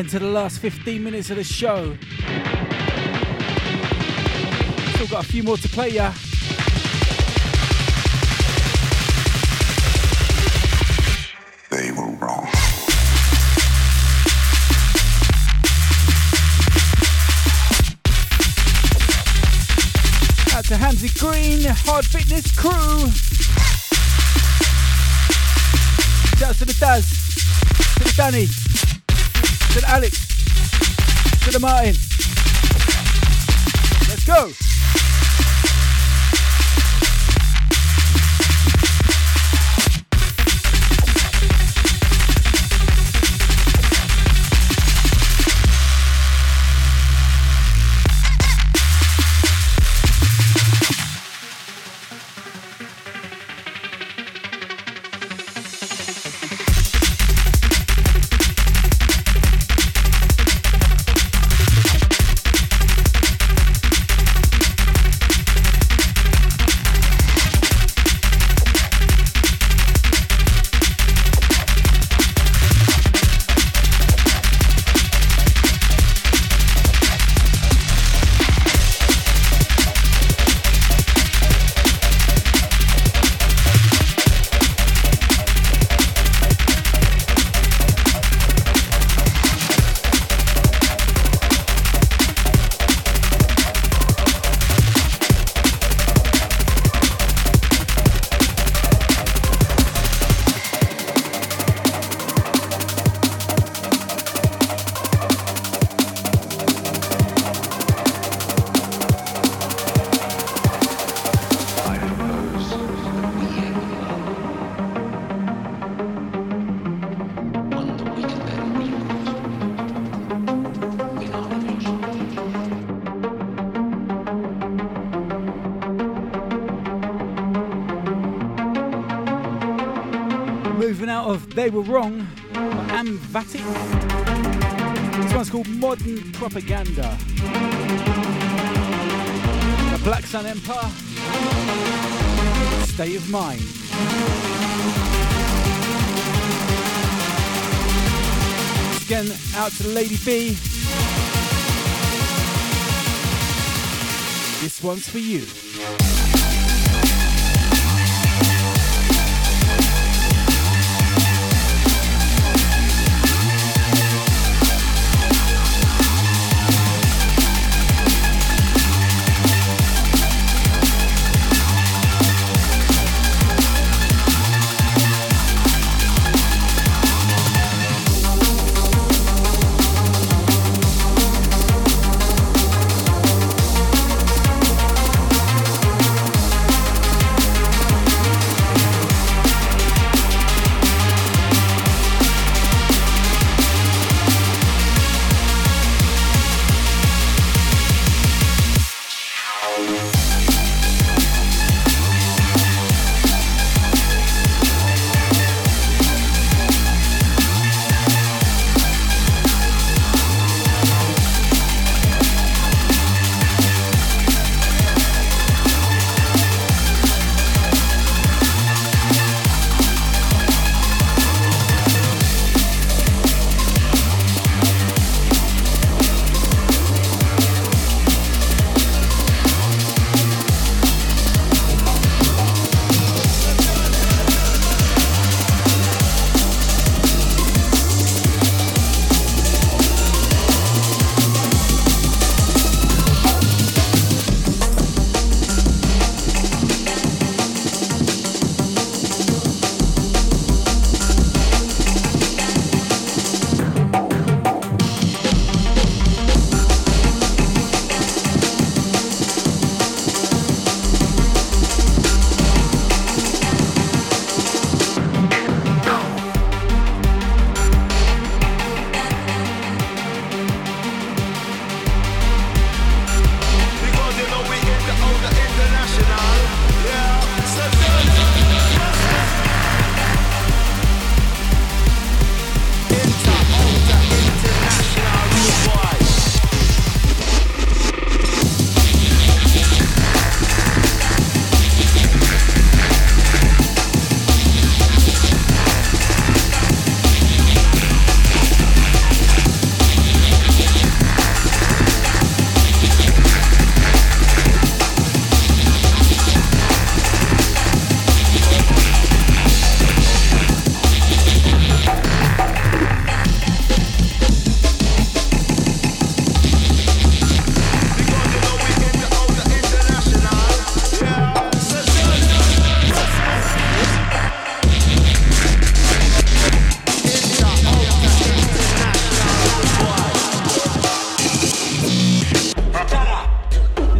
To the last 15 minutes of the show. Still got a few more to play, yeah. They were wrong. Out to Hamzy Green, Hard Fitness Crew. Shouts to the Daz, to the Danny, to the Alex, to the Martin. Let's go! They Were Wrong, Amvatic. This one's called Modern Propaganda. The Black Sun Empire, State of Mind. Again, out to Lady B. This one's for you.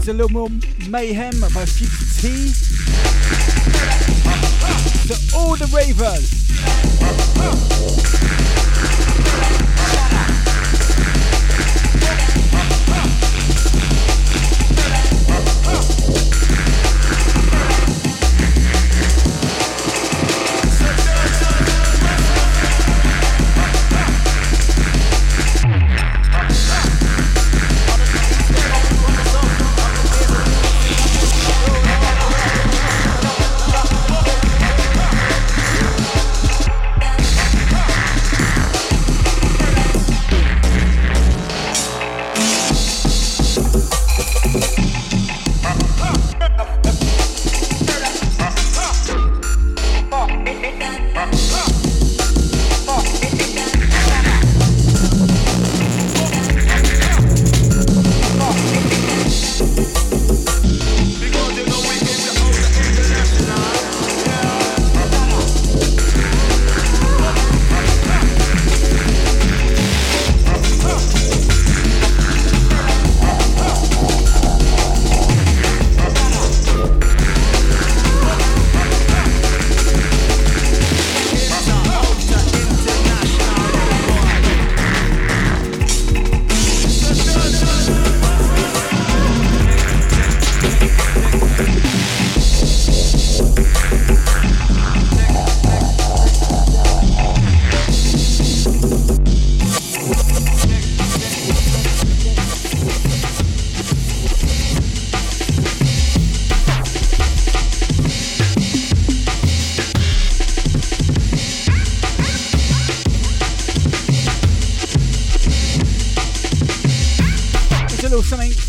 A little more mayhem by Future T. To all the ravers.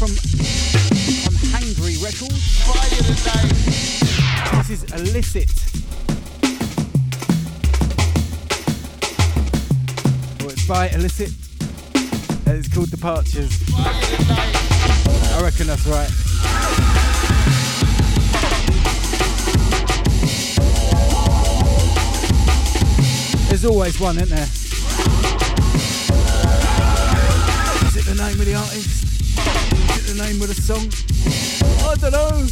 from on Hangry Records. This is Illicit. Well, it's by Illicit. It's called Departures. I reckon that's right. There's always one, isn't there? Is it the name of the artist? Is it the name of the song? I don't know.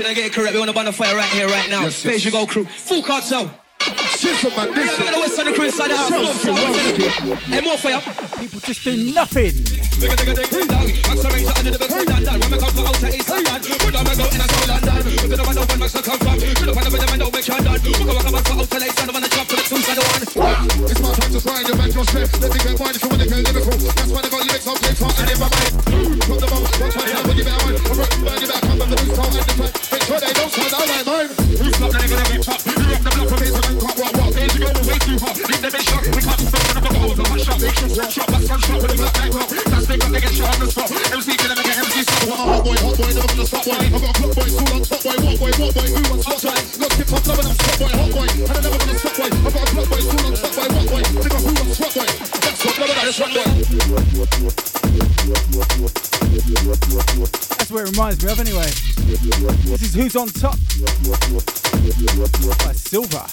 I get it correct, we want a bonfire right here, right now. Yes, yes. Page you go crew, full cartel. Shit, man, this is the west on the crew side out. Hey, more fire. People just do nothing. It's my time to find your mental slip. Let me get wide if you want to get lyrical. That's why they got lyrics up, lips up, and in my mind. From the bones, what's my hand, what you better mind? I'm running, burning back up, I'm the loose top, and the front. Make sure they don't turn out like mine. Who's not gonna get a bit top? You rock the block from here to Bangkok, what, what? Days ago, we're way too hot. Leave them in shock, we can't stop. When I'm the balls, I'm shot. Make sure we're shot, that's one shot with a black back rock. That's they got, they get shot on the spot. MC, can I make an MC stop? What a hot boy, never gonna stop, boy. I've got a clock boy, cool on top, boy. What boy, who wants hot boy? Got tip top, love and I'm hot boy, hot boy. And I'm never gonna stop, boy. I've got a clock boy, cool on top, boy. What boy? Think of who wants what boy? That's what love and that's what boy. That's what it reminds me of anyway. This is Who's on Top by Silver.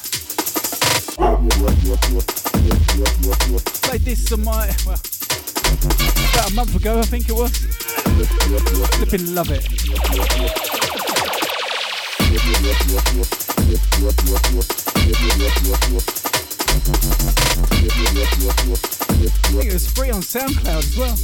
Played this on my, well, about a month ago I think it was. Flipping love it. I think it was free on SoundCloud as well.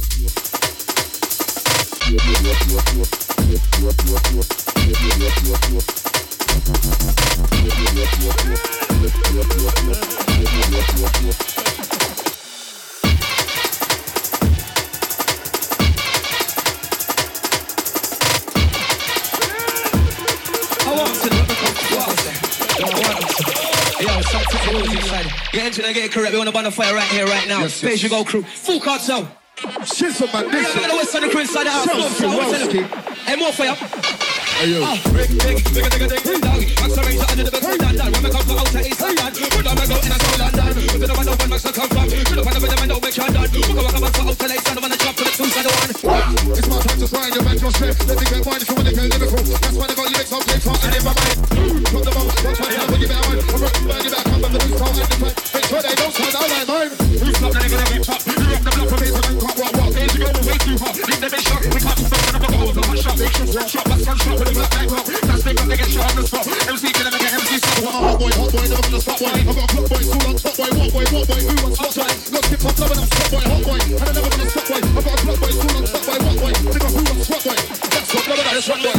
Get into the get correct. We want a bonfire right here, right now. Yes, yes. Page you go crew. Full cartel. Shit's up my dick. I'm gonna west on the crew side out. Hey, more fire. Hey, yo. It's my time to find your mental slip. Let me get wide if you want to get lyrical. That's why they got lyrics up, lips up, and in my mind. From the bones, what's my hand, what you better mind? I'm running, burning back, I'm the loose, One shot, back, one shot, when you back, rock. That's big, they get shot on the spot. MC, can never get MC stop. I'm a hot boy, never gonna stop, boy. I got a clock, boy, school on top, boy. What boy, who wants lots, boy? Got skip on top, and I'm stop, boy, hot boy. And I'm never gonna stop, boy. I got a clock, boy, school on top, boy. What boy, nigga, who wants rock, boy? That's what, never that is rock, boy.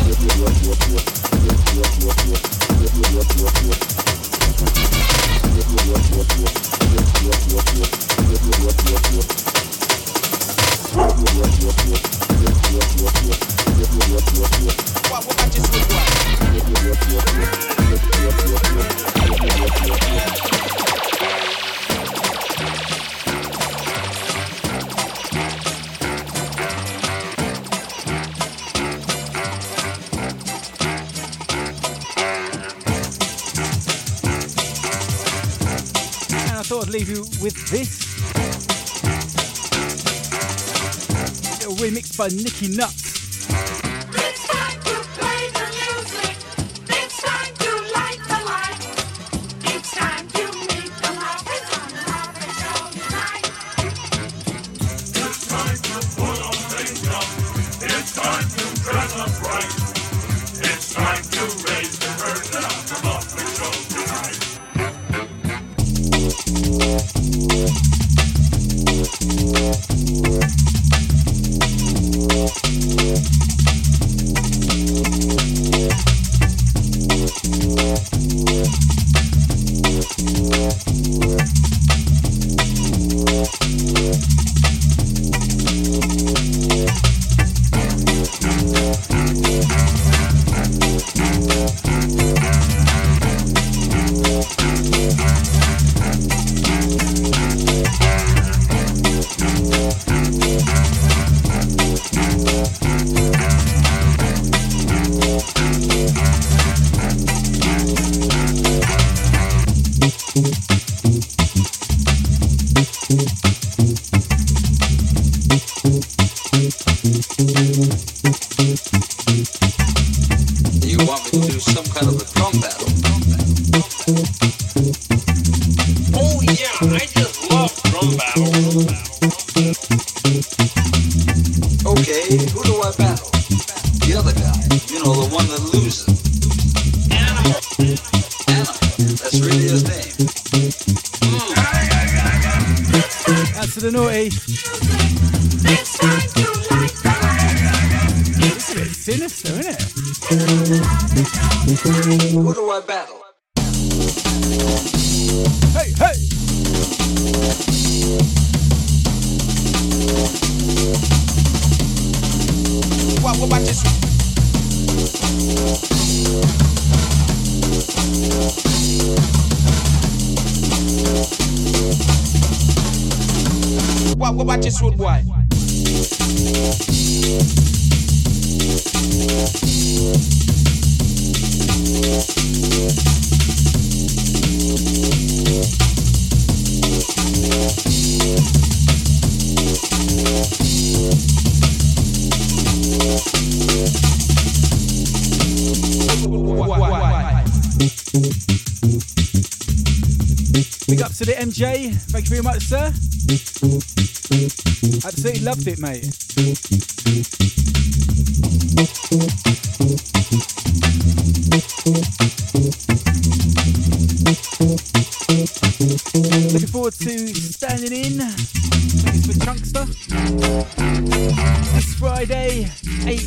Leave you with this little remix by Nicky Nutt. It's time to play the music. It's time to light the light. It's time to meet the love. It's on the love show tonight. It's time to pull our things up. It's time to dress up right. It's time to raise the curtain up the love show tonight. Thank you very much, sir. Absolutely loved it, mate. Looking forward to standing in. Thanks for Chunkster. This Friday, 6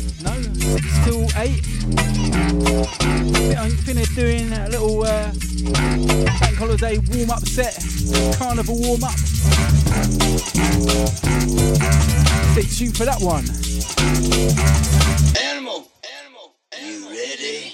till 8. I'm finished doing a little bank holiday warm-up set. Carnival warm-up. Stay tuned for that one. Animal. You ready?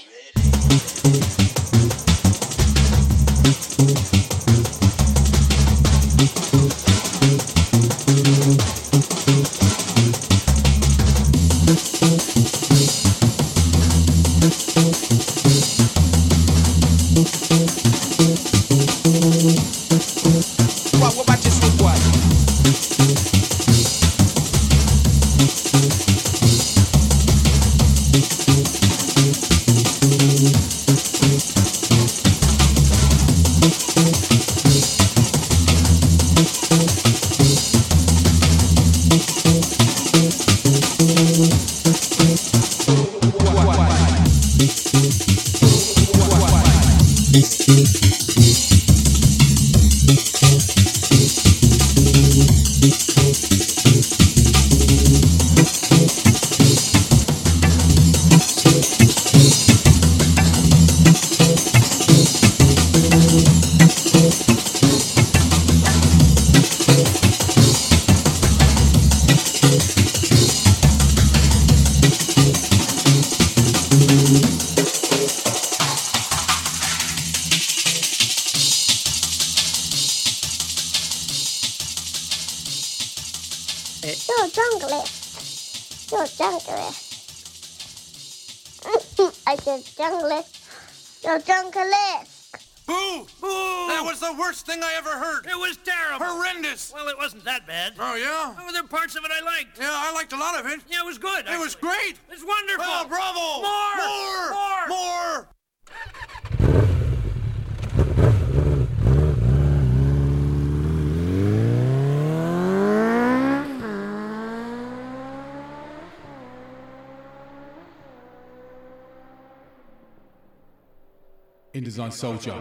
still Jungleist. I said Jungleist. You're Jungleist. Boo! Boo! That was the worst thing I ever heard. It was terrible. Horrendous. Well, it wasn't that bad. Oh, yeah? Oh, there were parts of it I liked. Yeah, I liked a lot of it. Yeah, it was good. It was great. It's wonderful. Oh, bravo. More. More. InDesign Soldier.